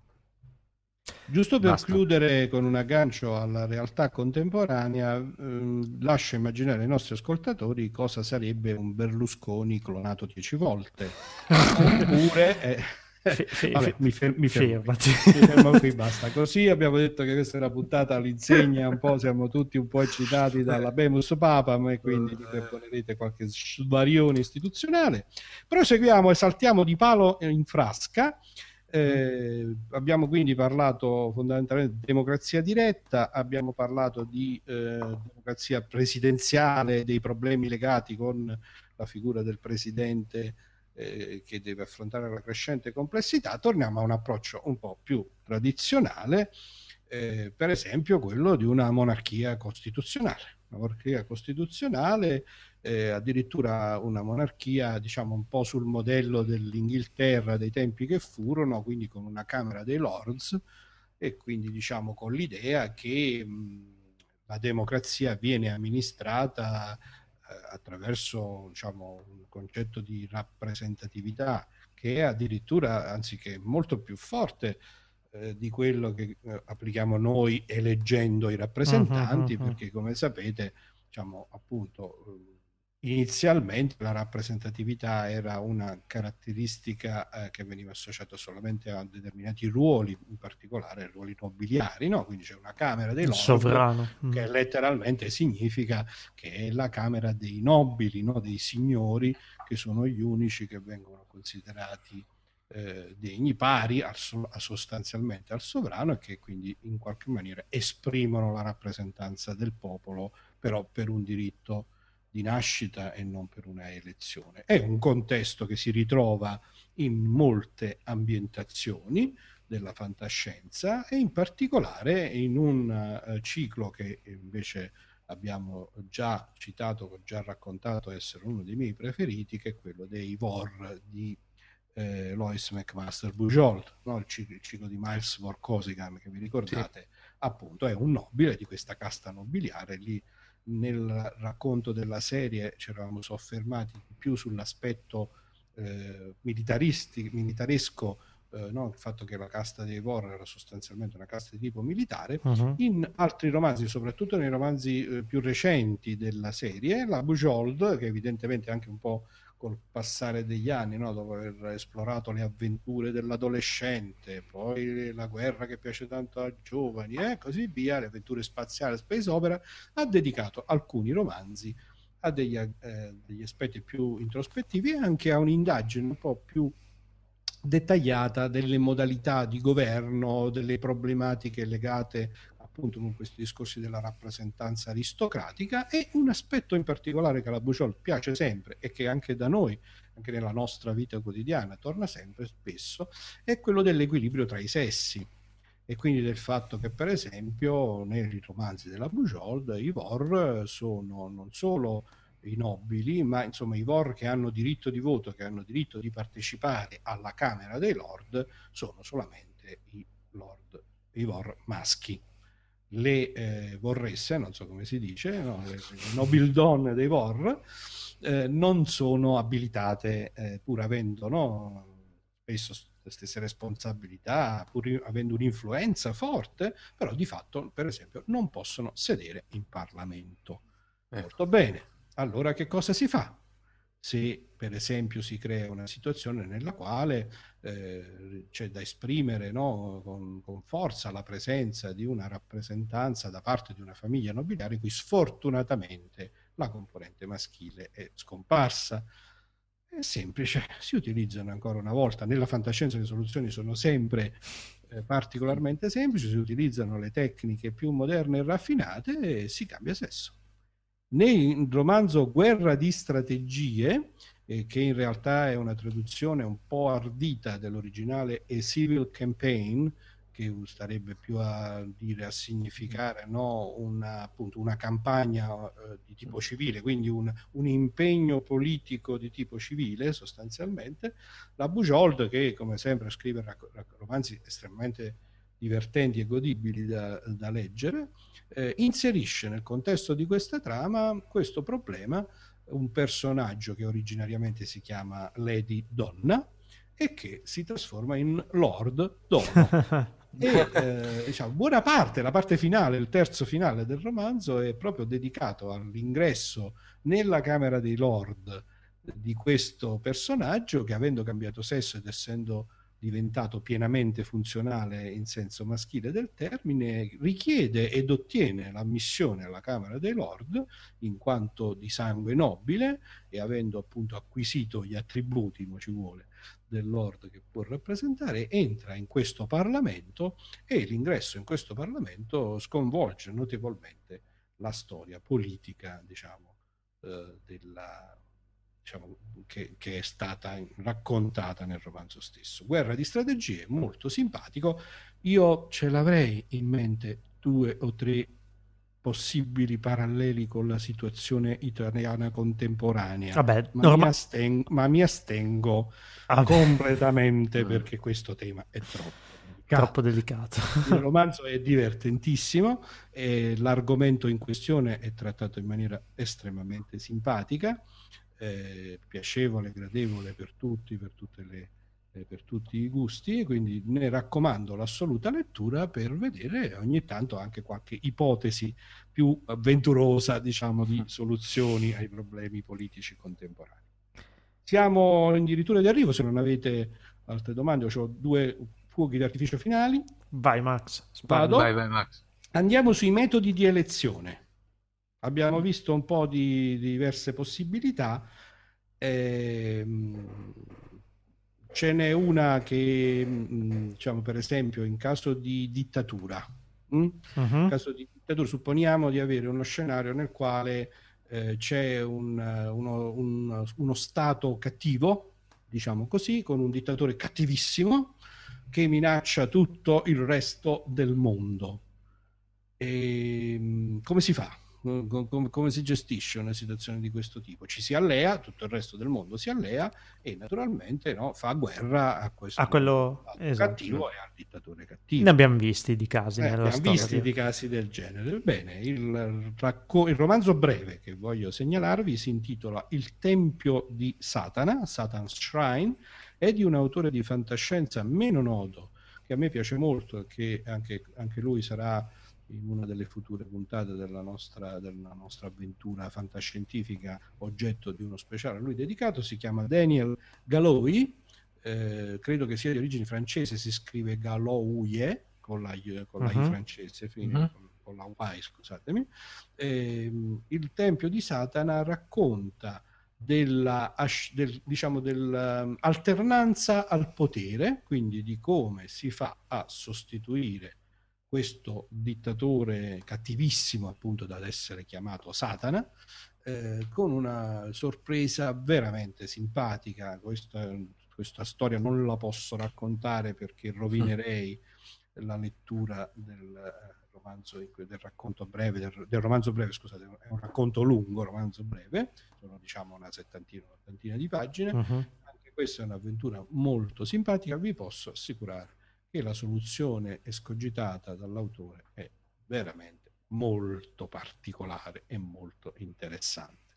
Giusto per Basta. Chiudere con un aggancio alla realtà contemporanea, ehm, lascio immaginare ai nostri ascoltatori cosa sarebbe un Berlusconi clonato dieci volte. Oppure... Eh... Fe- fe- Vabbè, fe- mi, fer- mi, fermo qui. mi fermo qui, basta. Così abbiamo detto che questa è una puntata all'insegna, un po' siamo tutti un po' eccitati dalla Bemus Papam e quindi vi perdonerete qualche svarione istituzionale. Proseguiamo e saltiamo di palo in frasca. Eh, abbiamo quindi parlato fondamentalmente di democrazia diretta, abbiamo parlato di eh, democrazia presidenziale, dei problemi legati con la figura del presidente eh, che deve affrontare la crescente complessità. Torniamo a un approccio un po' più tradizionale, eh, per esempio quello di una monarchia costituzionale, una monarchia costituzionale Eh, addirittura una monarchia, diciamo, un po' sul modello dell'Inghilterra dei tempi che furono, quindi con una Camera dei Lords, e quindi, diciamo, con l'idea che mh, la democrazia viene amministrata eh, attraverso, diciamo, un concetto di rappresentatività che è addirittura, anziché molto più forte eh, di quello che eh, applichiamo noi eleggendo i rappresentanti, uh-huh, uh-huh. perché, come sapete, diciamo, appunto eh, inizialmente la rappresentatività era una caratteristica eh, che veniva associata solamente a determinati ruoli, in particolare ruoli nobiliari, no? Quindi c'è una Camera dei Lord, che letteralmente significa che è la Camera dei nobili, no? Dei signori, che sono gli unici che vengono considerati eh, degni pari al so- sostanzialmente al sovrano, e che quindi in qualche maniera esprimono la rappresentanza del popolo, però per un diritto di nascita e non per una elezione. È un contesto che si ritrova in molte ambientazioni della fantascienza, e in particolare in un uh, ciclo che invece abbiamo già citato, già raccontato essere uno dei miei preferiti, che è quello dei Vor di eh, Lois McMaster Bujold, no? il, ciclo, il ciclo di Miles Vorkosigan, che vi ricordate, sì. Appunto è un nobile di questa casta nobiliare. Lì nel racconto della serie ci eravamo soffermati più sull'aspetto eh, militaristi, militaresco, eh, no? Il fatto che la casta dei Vor era sostanzialmente una casta di tipo militare. Uh-huh. In altri romanzi, soprattutto nei romanzi eh, più recenti della serie, la Bujold, che evidentemente anche un po' col passare degli anni, no? Dopo aver esplorato le avventure dell'adolescente, poi la guerra che piace tanto ai giovani e eh? così via, le avventure spaziali, space opera, ha dedicato alcuni romanzi a degli, eh, degli aspetti più introspettivi e anche a un'indagine un po' più dettagliata delle modalità di governo, delle problematiche legate appunto con questi discorsi della rappresentanza aristocratica. E un aspetto in particolare che alla Bujold piace sempre, e che anche da noi, anche nella nostra vita quotidiana, torna sempre spesso, è quello dell'equilibrio tra i sessi, e quindi del fatto che, per esempio, nei romanzi della Bujold i Vor sono non solo i nobili, ma insomma i Vor che hanno diritto di voto, che hanno diritto di partecipare alla Camera dei Lord, sono solamente i Lord, i Vor maschi. Le eh, vorresse, non so come si dice, no? le, le nobildonne dei Vor eh, non sono abilitate, eh, pur avendo, no? spesso le stesse responsabilità, pur avendo un'influenza forte, però di fatto, per esempio, non possono sedere in Parlamento. Eh. Molto bene, allora che cosa si fa? Se per esempio si crea una situazione nella quale eh, c'è da esprimere, no, con, con forza la presenza di una rappresentanza da parte di una famiglia nobiliare in cui sfortunatamente la componente maschile è scomparsa, è semplice, si utilizzano ancora una volta, nella fantascienza le soluzioni sono sempre eh, particolarmente semplici, si utilizzano le tecniche più moderne e raffinate e si cambia sesso. Nel romanzo Guerra di strategie, eh, che in realtà è una traduzione un po' ardita dell'originale A Civil Campaign, che starebbe più a dire, a significare, no, una, appunto, una campagna eh, di tipo civile, quindi un, un impegno politico di tipo civile sostanzialmente, la Bujold, che come sempre scrive rac- rac- romanzi estremamente divertenti e godibili da, da leggere, eh, inserisce nel contesto di questa trama questo problema un personaggio che originariamente si chiama Lady Donna e che si trasforma in Lord Donna. E eh, diciamo, buona parte, la parte finale, il terzo finale del romanzo è proprio dedicato all'ingresso nella Camera dei Lord di questo personaggio che, avendo cambiato sesso ed essendo diventato pienamente funzionale in senso maschile del termine, richiede ed ottiene l'ammissione alla Camera dei Lord in quanto di sangue nobile e avendo appunto acquisito gli attributi, ma ci vuole, del Lord che può rappresentare, entra in questo Parlamento e l'ingresso in questo Parlamento sconvolge notevolmente la storia politica, diciamo, eh, della, diciamo che, che è stata raccontata nel romanzo stesso. Guerra di strategie, molto simpatico. Io ce l'avrei in mente due o tre possibili paralleli con la situazione italiana contemporanea. Vabbè, ma, no, mi asten- ma mi astengo vabbè. completamente perché questo tema è troppo delicato. Troppo delicato. Il romanzo è divertentissimo e l'argomento in questione è trattato in maniera estremamente simpatica, eh, piacevole, gradevole per tutti, per tutte le per tutti i gusti, e quindi ne raccomando l'assoluta lettura per vedere ogni tanto anche qualche ipotesi più avventurosa, diciamo, di soluzioni ai problemi politici contemporanei. Siamo addirittura di arrivo, se non avete altre domande, ho due fuochi d'artificio finali. Vai Max, Vado. Vai, vai, Max. Andiamo sui metodi di elezione. Abbiamo visto un po' di, di diverse possibilità. Ehm... Ce n'è una che, diciamo, per esempio, in caso di dittatura, uh-huh. in caso di dittatura, supponiamo di avere uno scenario nel quale eh, c'è un, uno, un, uno stato cattivo, diciamo così, con un dittatore cattivissimo che minaccia tutto il resto del mondo. E, come si fa? Come, come si gestisce una situazione di questo tipo? Ci si allea, tutto il resto del mondo si allea e naturalmente no, fa guerra a questo a quello, esatto. cattivo e al dittatore cattivo. Ne abbiamo visti di casi eh, nella abbiamo storia. visti di casi del genere. Bene, il, racco- il romanzo breve che voglio segnalarvi si intitola Il Tempio di Satana, Satan's Shrine, è di un autore di fantascienza meno noto che a me piace molto e che anche, anche lui sarà in una delle future puntate della nostra, della nostra avventura fantascientifica, oggetto di uno speciale a lui dedicato. Si chiama Daniel Galoui, eh, credo che sia di origine francese, si scrive Galouie, con la, con la uh-huh. I francese, fine, uh-huh. con, con la Y, scusatemi. Eh, il Tempio di Satana racconta della, del, diciamo, dell'alternanza al potere, quindi di come si fa a sostituire questo dittatore cattivissimo, appunto, da essere chiamato Satana, eh, con una sorpresa veramente simpatica. Questa, questa storia non la posso raccontare perché rovinerei la lettura del romanzo, del racconto breve, del, del romanzo breve, scusate, è un racconto lungo, romanzo breve, sono diciamo una settantina, un'ottantina di pagine. Uh-huh. Anche questa è un'avventura molto simpatica, vi posso assicurare che la soluzione escogitata dall'autore è veramente molto particolare e molto interessante.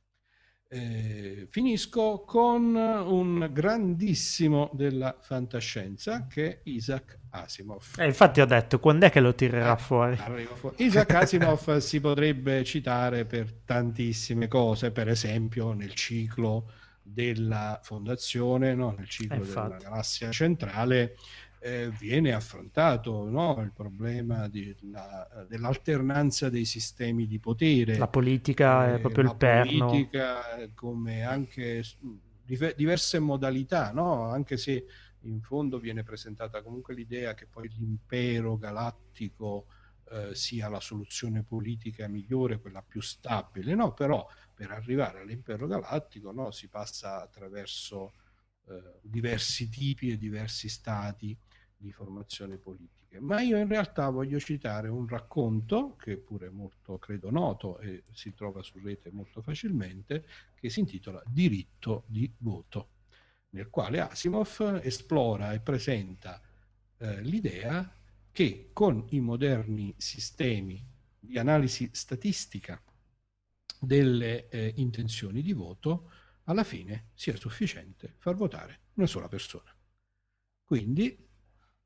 Eh, finisco con un grandissimo della fantascienza che è Isaac Asimov. Eh, infatti ho detto, quando è che lo tirerà eh, fuori? fuori? Isaac Asimov si potrebbe citare per tantissime cose, per esempio nel ciclo della Fondazione, no? nel ciclo eh, della Galassia Centrale, Eh, viene affrontato no, il problema di, la, dell'alternanza dei sistemi di potere. La politica eh, è proprio il perno. La politica, come anche diver- diverse modalità, no? anche se in fondo viene presentata comunque l'idea che poi l'impero galattico eh, sia la soluzione politica migliore, quella più stabile, no? Però per arrivare all'impero galattico no, si passa attraverso eh, diversi tipi e diversi stati di formazione politica. Ma io in realtà voglio citare un racconto che pure è molto, credo, noto e si trova su rete molto facilmente, che si intitola Diritto di voto, nel quale Asimov esplora e presenta eh, l'idea che con i moderni sistemi di analisi statistica delle eh, intenzioni di voto alla fine sia sufficiente far votare una sola persona. Quindi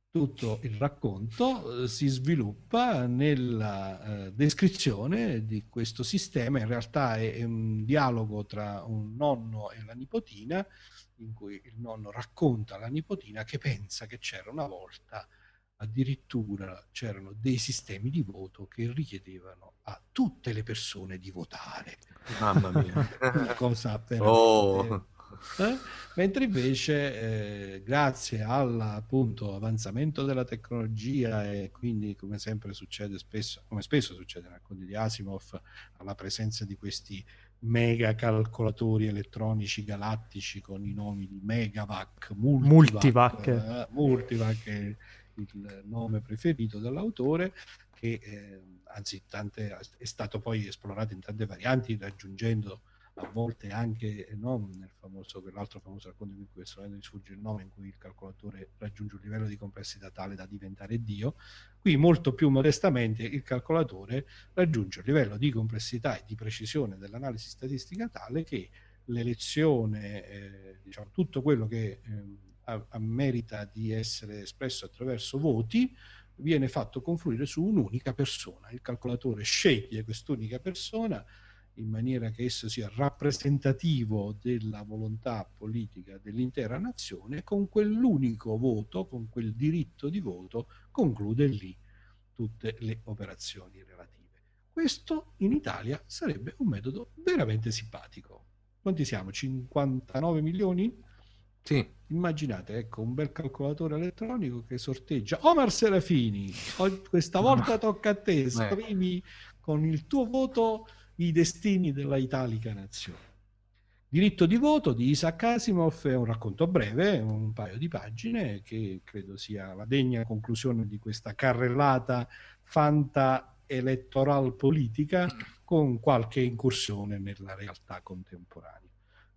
tutto il racconto eh, si sviluppa nella eh, descrizione di questo sistema. In realtà è, è un dialogo tra un nonno e la nipotina, in cui il nonno racconta alla nipotina che pensa che c'era una volta, addirittura c'erano dei sistemi di voto che richiedevano a tutte le persone di votare. Mamma mia! Una cosa veramente... Oh. Eh? Mentre invece eh, grazie all'appunto avanzamento della tecnologia, e quindi come sempre succede spesso, come spesso succede nel racconto di Asimov, alla presenza di questi mega calcolatori elettronici galattici con i nomi di Megavac, Multivac, Multivac, eh, Multivac è il nome preferito dall'autore, che eh, anzi tante, è stato poi esplorato in tante varianti, raggiungendo a volte anche, no, nel famoso, quell'altro famoso racconto in cui questo mi sfugge il nome, in cui il calcolatore raggiunge un livello di complessità tale da diventare Dio. Qui molto più modestamente il calcolatore raggiunge un livello di complessità e di precisione dell'analisi statistica tale che l'elezione, eh, diciamo tutto quello che eh, a, a merita di essere espresso attraverso voti, viene fatto confluire su un'unica persona. Il calcolatore sceglie quest'unica persona in maniera che esso sia rappresentativo della volontà politica dell'intera nazione, con quell'unico voto, con quel diritto di voto, conclude lì tutte le operazioni relative. Questo in Italia sarebbe un metodo veramente simpatico. Quanti siamo? cinquantanove milioni? Sì. Immaginate, ecco, un bel calcolatore elettronico che sorteggia. Omar Serafini, questa volta no. Tocca a te, Beh. Scrivi con il tuo voto i destini della italica nazione. Diritto di voto di Isaac Asimov è un racconto breve, un paio di pagine, che credo sia la degna conclusione di questa carrellata fanta elettoral politica, con qualche incursione nella realtà contemporanea.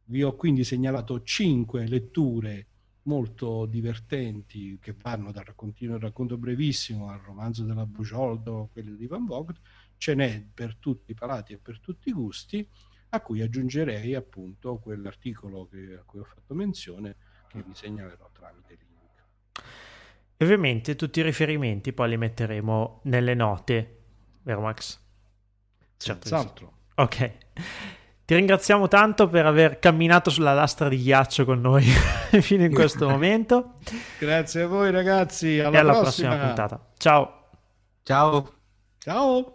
Vi ho quindi segnalato cinque letture molto divertenti, che vanno dal raccontino al racconto brevissimo al romanzo della Bujold o quello di Van Vogt. Ce n'è per tutti i palati e per tutti i gusti, a cui aggiungerei appunto quell'articolo che, a cui ho fatto menzione, che vi segnalerò tramite link. Ovviamente tutti i riferimenti poi li metteremo nelle note, vero Max? Certo. Senz'altro. Ok, ti ringraziamo tanto per aver camminato sulla lastra di ghiaccio con noi fino in questo momento. Grazie a voi ragazzi, alla, e alla prossima. prossima puntata. Ciao. Ciao. Ciao.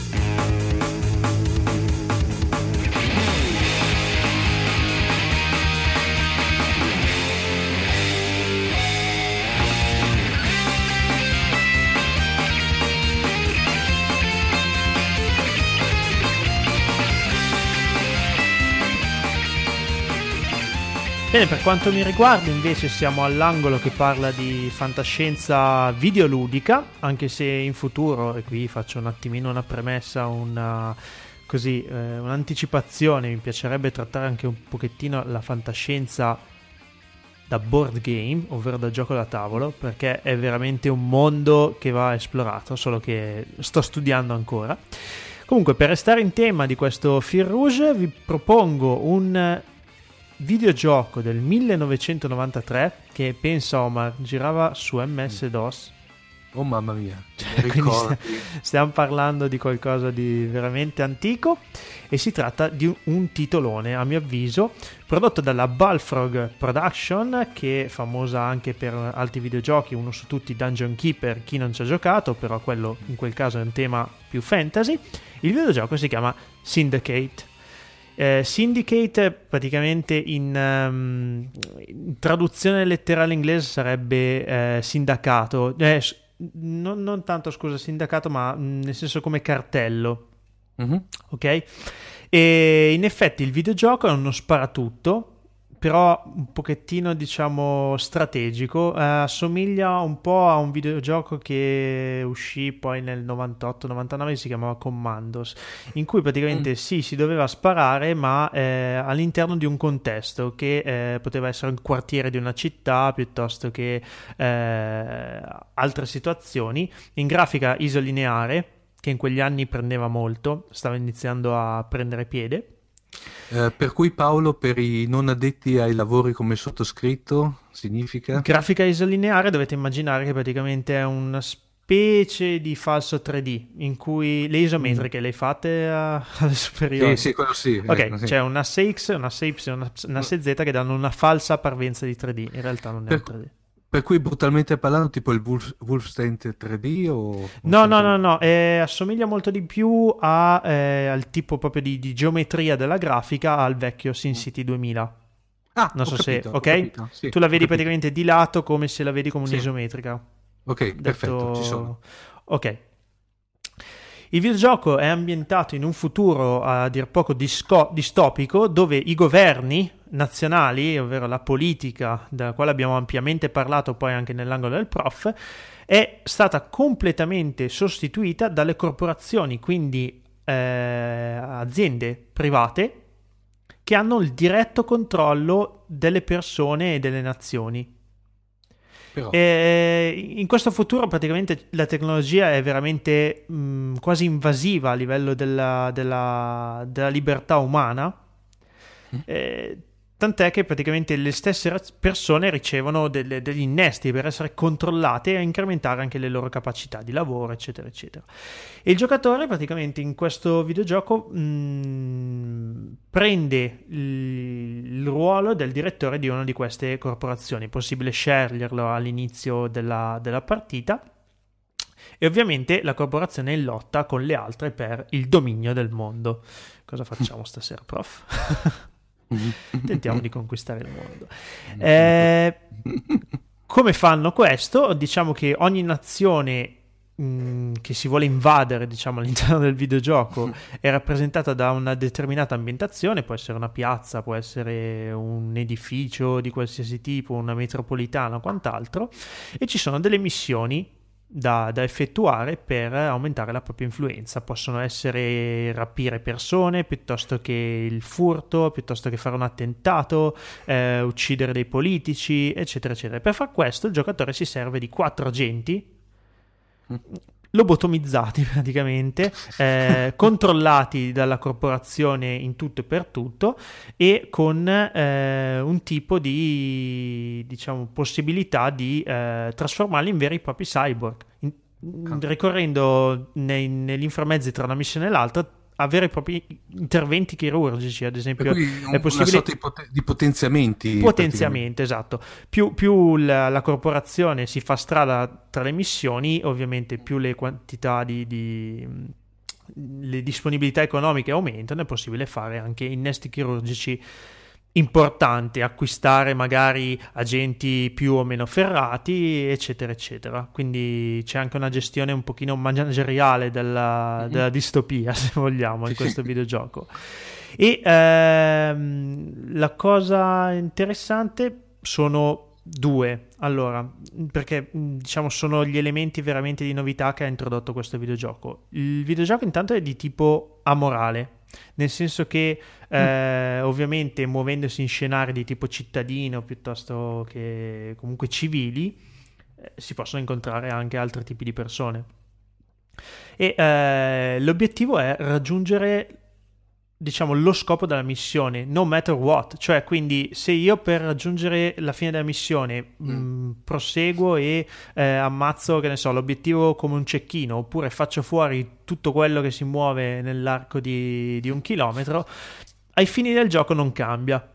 Bene, per quanto mi riguarda invece siamo all'angolo che parla di fantascienza videoludica, anche se in futuro, e qui faccio un attimino una premessa, una, così, eh, un'anticipazione, mi piacerebbe trattare anche un pochettino la fantascienza da board game, ovvero da gioco da tavolo, perché è veramente un mondo che va esplorato, solo che sto studiando ancora. Comunque, per restare in tema di questo Fil Rouge, vi propongo un videogioco del millenovecentonovantatré che, pensa Omar, girava su emme esse dos. Oh mamma mia, cioè, stiamo parlando di qualcosa di veramente antico, e si tratta di un titolone a mio avviso, prodotto dalla Bullfrog Production, che è famosa anche per altri videogiochi, uno su tutti Dungeon Keeper, chi non ci ha giocato, però quello in quel caso è un tema più fantasy. Il videogioco si chiama Syndicate. Eh, Syndicate praticamente in, um, in traduzione letterale inglese sarebbe eh, sindacato, eh, non, non tanto scusa sindacato, ma mh, nel senso come cartello, mm-hmm. Ok? E in effetti il videogioco è uno sparatutto però un pochettino, diciamo, strategico, eh, assomiglia un po' a un videogioco che uscì poi nel novantotto novantanove, si chiamava Commandos, in cui praticamente mm. sì, si doveva sparare, ma eh, all'interno di un contesto che eh, poteva essere un quartiere di una città piuttosto che eh, altre situazioni, in grafica isolineare, che in quegli anni prendeva molto, stava iniziando a prendere piede. Eh, per cui, Paolo, per i non addetti ai lavori come sottoscritto, significa? Grafica isolineare, dovete immaginare che praticamente è una specie di falso tre D in cui le isometriche mm. le fate a... alle superiori? Sì, sì, quello sì. Ok, eh, sì. C'è un asse X, un asse Y, un asse Z che danno una falsa parvenza di tre D, in realtà non è per... un tre D. Per cui, brutalmente parlando, tipo il Wolf, Wolfenstein tre D o... No, no, no, no, eh, assomiglia molto di più a, eh, al tipo proprio di, di geometria della grafica al vecchio SimCity duemila. Ah, non so capito, se... ok? Capito, sì, tu la vedi praticamente di lato come se la vedi come un'isometrica. Sì. Ok, detto... perfetto, ci sono. Ok. Il videogioco è ambientato in un futuro a dir poco disco- distopico, dove i governi nazionali, ovvero la politica, della quale abbiamo ampiamente parlato poi anche nell'angolo del prof, è stata completamente sostituita dalle corporazioni, quindi eh, aziende private che hanno il diretto controllo delle persone e delle nazioni. Però... E in questo futuro praticamente la tecnologia è veramente mh, quasi invasiva a livello della, della, della libertà umana, mm. e, tant'è che praticamente le stesse persone ricevono delle, degli innesti per essere controllate e incrementare anche le loro capacità di lavoro, eccetera eccetera. E il giocatore praticamente in questo videogioco mh, prende il ruolo del direttore di una di queste corporazioni. È possibile sceglierlo all'inizio della, della partita, e ovviamente la corporazione è in lotta con le altre per il dominio del mondo. Cosa facciamo stasera, prof? Tentiamo di conquistare il mondo. Eh, come fanno questo? Diciamo che ogni nazione mh, che si vuole invadere, diciamo, all'interno del videogioco è rappresentata da una determinata ambientazione. Può essere una piazza, può essere un edificio di qualsiasi tipo, una metropolitana o quant'altro, e ci sono delle missioni Da, da effettuare per aumentare la propria influenza. Possono essere rapire persone, piuttosto che il furto, piuttosto che fare un attentato, eh, uccidere dei politici, eccetera eccetera. Per far questo il giocatore si serve di quattro agenti lobotomizzati praticamente, eh, controllati dalla corporazione in tutto e per tutto, e con eh, un tipo di, diciamo, possibilità di eh, trasformarli in veri e propri cyborg, in, in, ricorrendo nei, negli inframezzi tra una missione e l'altra a veri e propri interventi chirurgici, ad esempio. Un, è possibile una sorta di, pot- di potenziamenti potenziamenti esatto. Più, più la, la corporazione si fa strada tra le missioni, ovviamente più le quantità di, di le disponibilità economiche aumentano. È possibile fare anche innesti chirurgici importanti, acquistare magari agenti più o meno ferrati, eccetera eccetera. Quindi c'è anche una gestione un pochino manageriale della, mm-hmm. della distopia, se vogliamo, in questo videogioco. E ehm, la cosa interessante sono due, allora, perché diciamo sono gli elementi veramente di novità che ha introdotto questo videogioco. Il videogioco intanto è di tipo amorale, nel senso che eh, mm. ovviamente muovendosi in scenari di tipo cittadino piuttosto che comunque civili, eh, si possono incontrare anche altri tipi di persone, e eh, l'obiettivo è raggiungere, diciamo, lo scopo della missione, no matter what. Cioè, quindi se io per raggiungere la fine della missione mm. mh, proseguo e eh, ammazzo, che ne so, l'obiettivo come un cecchino, oppure faccio fuori tutto quello che si muove nell'arco di, di un chilometro, ai fini del gioco non cambia.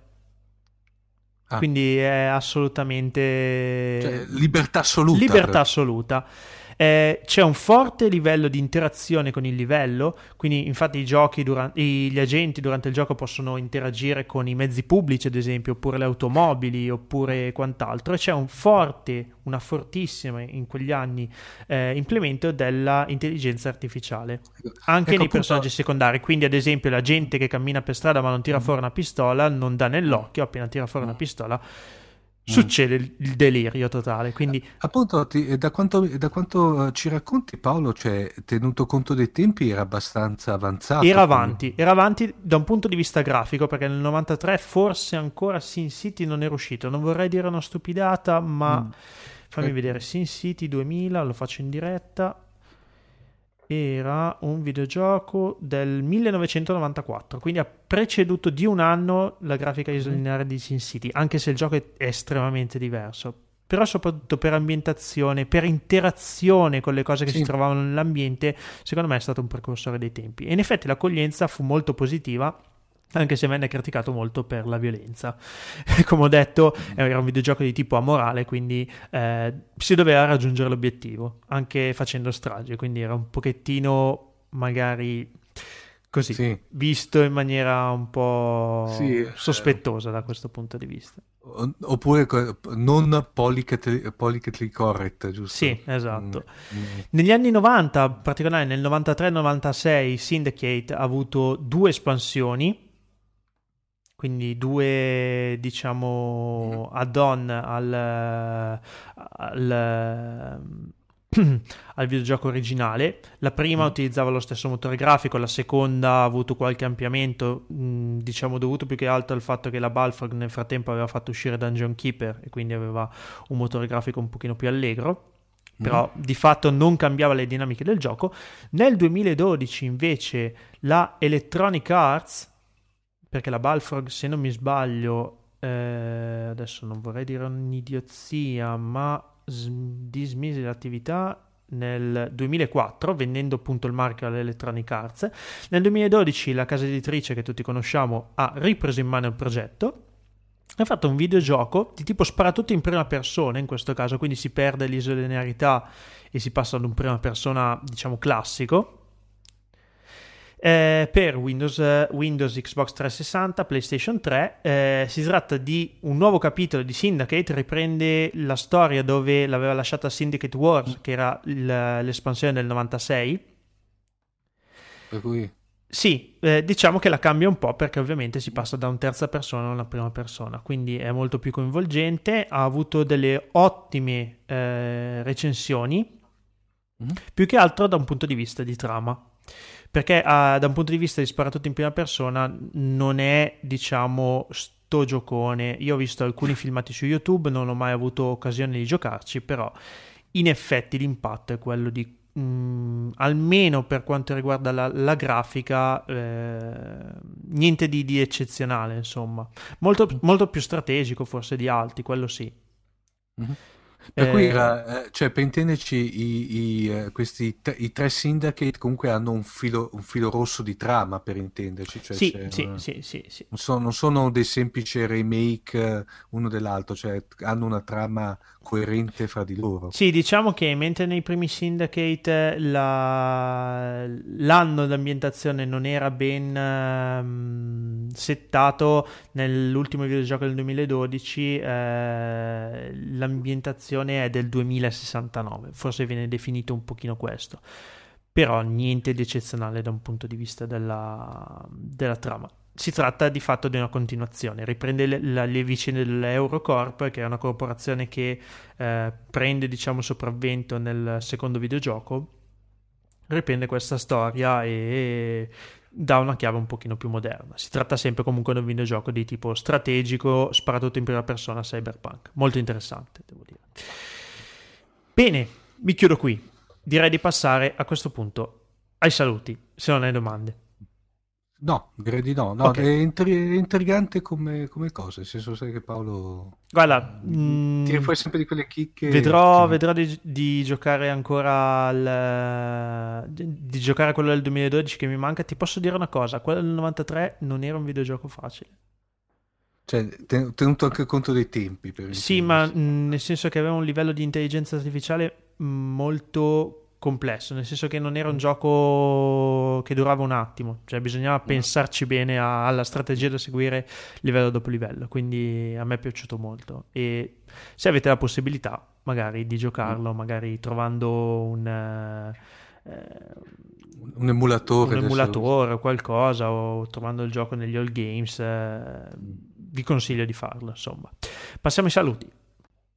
Ah. Quindi è assolutamente... Cioè, libertà assoluta. Libertà assoluta. Eh, c'è un forte livello di interazione con il livello, quindi infatti i giochi duran- gli agenti durante il gioco possono interagire con i mezzi pubblici, ad esempio, oppure le automobili, oppure quant'altro, e c'è un forte, una fortissima in quegli anni eh, implemento dell'intelligenza artificiale anche ecco, nei personaggi appunto... secondari. Quindi ad esempio la gente che cammina per strada ma non tira mm. fuori una pistola, non dà nell'occhio, appena tira fuori mm. una pistola succede mm. il delirio totale. Quindi appunto ti, da, quanto, da quanto ci racconti, Paolo, cioè tenuto conto dei tempi era abbastanza avanzato, era avanti quindi. Era avanti da un punto di vista grafico, perché nel novantatré forse ancora SimCity non era uscito, non vorrei dire una stupidata, ma mm. fammi eh. vedere, SimCity duemila, lo faccio in diretta, era un videogioco del millenovecentonovantaquattro, quindi ha preceduto di un anno la grafica isolineare di SimCity, anche se il gioco è estremamente diverso, però soprattutto per ambientazione, per interazione con le cose che sì. si trovavano nell'ambiente, secondo me è stato un precursore dei tempi, e in effetti l'accoglienza fu molto positiva, anche se venne criticato molto per la violenza. Come ho detto, era un videogioco di tipo amorale, quindi eh, si doveva raggiungere l'obiettivo anche facendo strage, quindi era un pochettino magari così sì. visto in maniera un po' sì, sospettosa eh, da questo punto di vista, oppure non politically, politically correct, giusto? Sì, esatto. Mm. Negli anni novanta, in particolare nel novantatré novantasei, Syndicate ha avuto due espansioni, quindi due, diciamo, add-on al, al, al videogioco originale. La prima mm. utilizzava lo stesso motore grafico, la seconda ha avuto qualche ampliamento, mh, diciamo dovuto più che altro al fatto che la Balfour nel frattempo aveva fatto uscire Dungeon Keeper e quindi aveva un motore grafico un pochino più allegro, però mm. di fatto non cambiava le dinamiche del gioco. Nel duemiladodici invece la Electronic Arts, perché la Balfrog, se non mi sbaglio, eh, adesso non vorrei dire un'idiozia, ma s- dismise l'attività nel duemilaquattro, vendendo appunto il marchio all'Electronic Arts. Nel duemiladodici la casa editrice che tutti conosciamo ha ripreso in mano il progetto, ha fatto un videogioco di tipo sparatutto in prima persona in questo caso, quindi si perde l'isolinearità e si passa ad un prima persona, diciamo, classico. Eh, per Windows, eh, Windows, Xbox trecentosessanta, PlayStation tre. Eh, si tratta di un nuovo capitolo di Syndicate, riprende la storia dove l'aveva lasciata Syndicate Wars, che era l- l'espansione del novantasei. Per cui... Sì, eh, diciamo che la cambia un po', perché ovviamente si passa da un terza persona a una prima persona, quindi è molto più coinvolgente, ha avuto delle ottime eh, recensioni, mm. più che altro da un punto di vista di trama, perché ah, da un punto di vista di sparatutto in prima persona non è, diciamo, sto giocone. Io ho visto alcuni filmati su YouTube, non ho mai avuto occasione di giocarci, però in effetti l'impatto è quello di mh, almeno per quanto riguarda la, la grafica eh, niente di, di eccezionale, insomma, molto, molto più strategico forse di altri, quello sì. Mm-hmm. Per eh, cui era, cioè, per intenderci, i, i, questi, i tre Syndicate comunque hanno un filo, un filo rosso di trama, per intenderci. Cioè sì, sì, una, sì, sì, sì. Non sono, non sono dei semplici remake uno dell'altro, cioè hanno una trama coerente fra di loro. Sì, diciamo che mentre nei primi Syndicate la, l'anno d'ambientazione non era ben um, settato, nell'ultimo videogioco del duemiladodici eh, l'ambientazione è del duemilasessantanove, forse viene definito un pochino questo, però niente di eccezionale da un punto di vista della, della trama. Si tratta di fatto di una continuazione, riprende le, la, le vicende dell'Eurocorp, che è una corporazione che eh, prende, diciamo, sopravvento nel secondo videogioco, riprende questa storia e, e dà una chiave un pochino più moderna. Si tratta sempre comunque di un videogioco di tipo strategico, sparatutto in prima persona, cyberpunk. Molto interessante, devo dire. Bene, mi chiudo qui. Direi di passare a questo punto ai saluti, se non hai domande. No, direi di no. no okay. È intri- intrigante come, come cosa, nel senso, sai che Paolo... Guarda... Mm, tira fuori sempre di quelle chicche... Vedrò, sì. vedrò di, di giocare ancora al... Di, di giocare a quello del duemiladodici che mi manca. Ti posso dire una cosa, quello del novantatré non era un videogioco facile. Cioè, tenuto anche conto dei tempi. Per sì, ma mh, nel senso che aveva un livello di intelligenza artificiale molto complesso, nel senso che non era un gioco che durava un attimo, cioè bisognava pensarci bene a, alla strategia da seguire livello dopo livello, quindi a me è piaciuto molto. E se avete la possibilità magari di giocarlo, magari trovando un... Eh, un emulatore, un emulatore o qualcosa, o trovando il gioco negli old games, eh, vi consiglio di farlo, insomma. Passiamo ai saluti.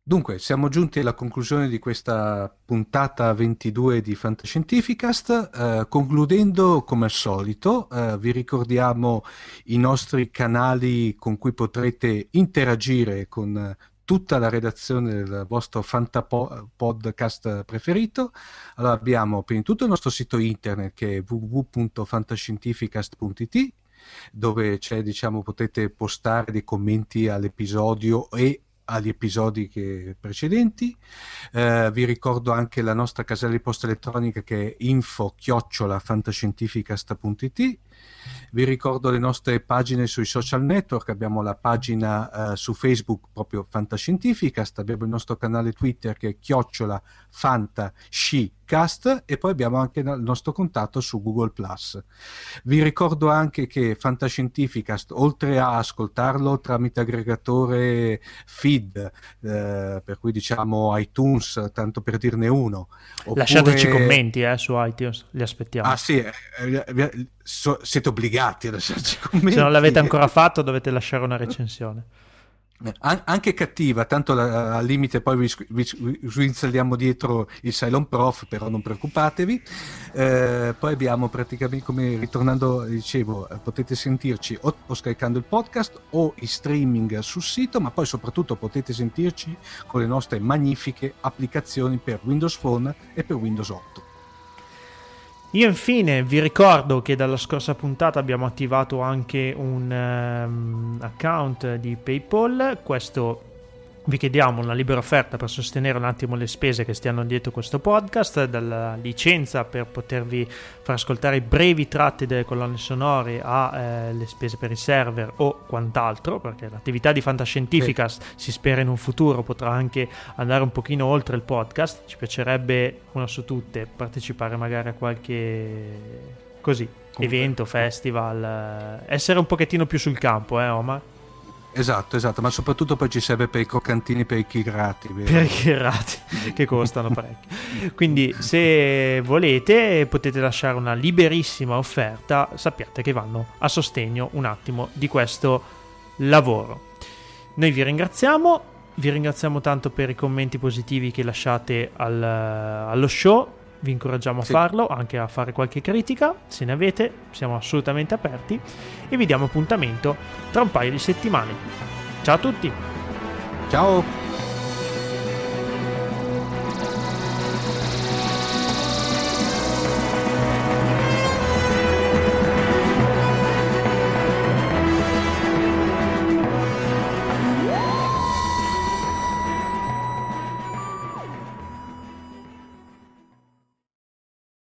Dunque, siamo giunti alla conclusione di questa puntata ventidue di Fantascientificast. Eh, concludendo, come al solito, eh, vi ricordiamo i nostri canali con cui potrete interagire con tutta la redazione del vostro fantapodcast preferito. Allora, abbiamo prima di tutto il nostro sito internet, che è w w w punto fantascientificast punto i t, dove c'è, diciamo, potete postare dei commenti all'episodio e agli episodi che precedenti. Eh, vi ricordo anche la nostra casella di posta elettronica, che è info chiocciola fantascientificast punto i t. Vi ricordo le nostre pagine sui social network. Abbiamo la pagina eh, su Facebook proprio Fantascientificast, abbiamo il nostro canale Twitter che è chiocciola fantascicast e poi abbiamo anche il nostro contatto su Google plus. Vi ricordo anche che Fantascientificast, oltre a ascoltarlo tramite aggregatore feed, eh, per cui diciamo iTunes, tanto per dirne uno, oppure... lasciateci commenti eh, su iTunes, li aspettiamo. Ah sì, eh, eh, So, siete obbligati a lasciarci commenti. Se non l'avete ancora fatto, dovete lasciare una recensione. An- anche cattiva, tanto la, al limite poi vi, vi, vi sguinzagliamo dietro il Silent Prof, però non preoccupatevi. Eh, poi abbiamo praticamente, come ritornando dicevo, potete sentirci o, o scaricando il podcast o in streaming sul sito, ma poi soprattutto potete sentirci con le nostre magnifiche applicazioni per Windows Phone e per Windows otto. Io infine vi ricordo che dalla scorsa puntata abbiamo attivato anche un um, account di PayPal. Questo, vi chiediamo una libera offerta per sostenere un attimo le spese che stiano dietro questo podcast, dalla licenza per potervi far ascoltare i brevi tratti delle colonne sonore a eh, le spese per il server o quant'altro, perché l'attività di Fantascientificast sì. si spera in un futuro potrà anche andare un pochino oltre il podcast. Ci piacerebbe, una su tutte, partecipare magari a qualche così Comunque. evento, festival, essere un pochettino più sul campo, eh Omar? Esatto, esatto, ma soprattutto poi ci serve per i croccantini, per i chirati, vero? Per i chirati, che costano parecchio. Quindi se volete potete lasciare una liberissima offerta, sappiate che vanno a sostegno un attimo di questo lavoro. Noi vi ringraziamo, vi ringraziamo tanto per i commenti positivi che lasciate al, allo show, vi incoraggiamo a sì. farlo, anche a fare qualche critica, se ne avete, siamo assolutamente aperti. E vi diamo appuntamento tra un paio di settimane. Ciao a tutti. Ciao.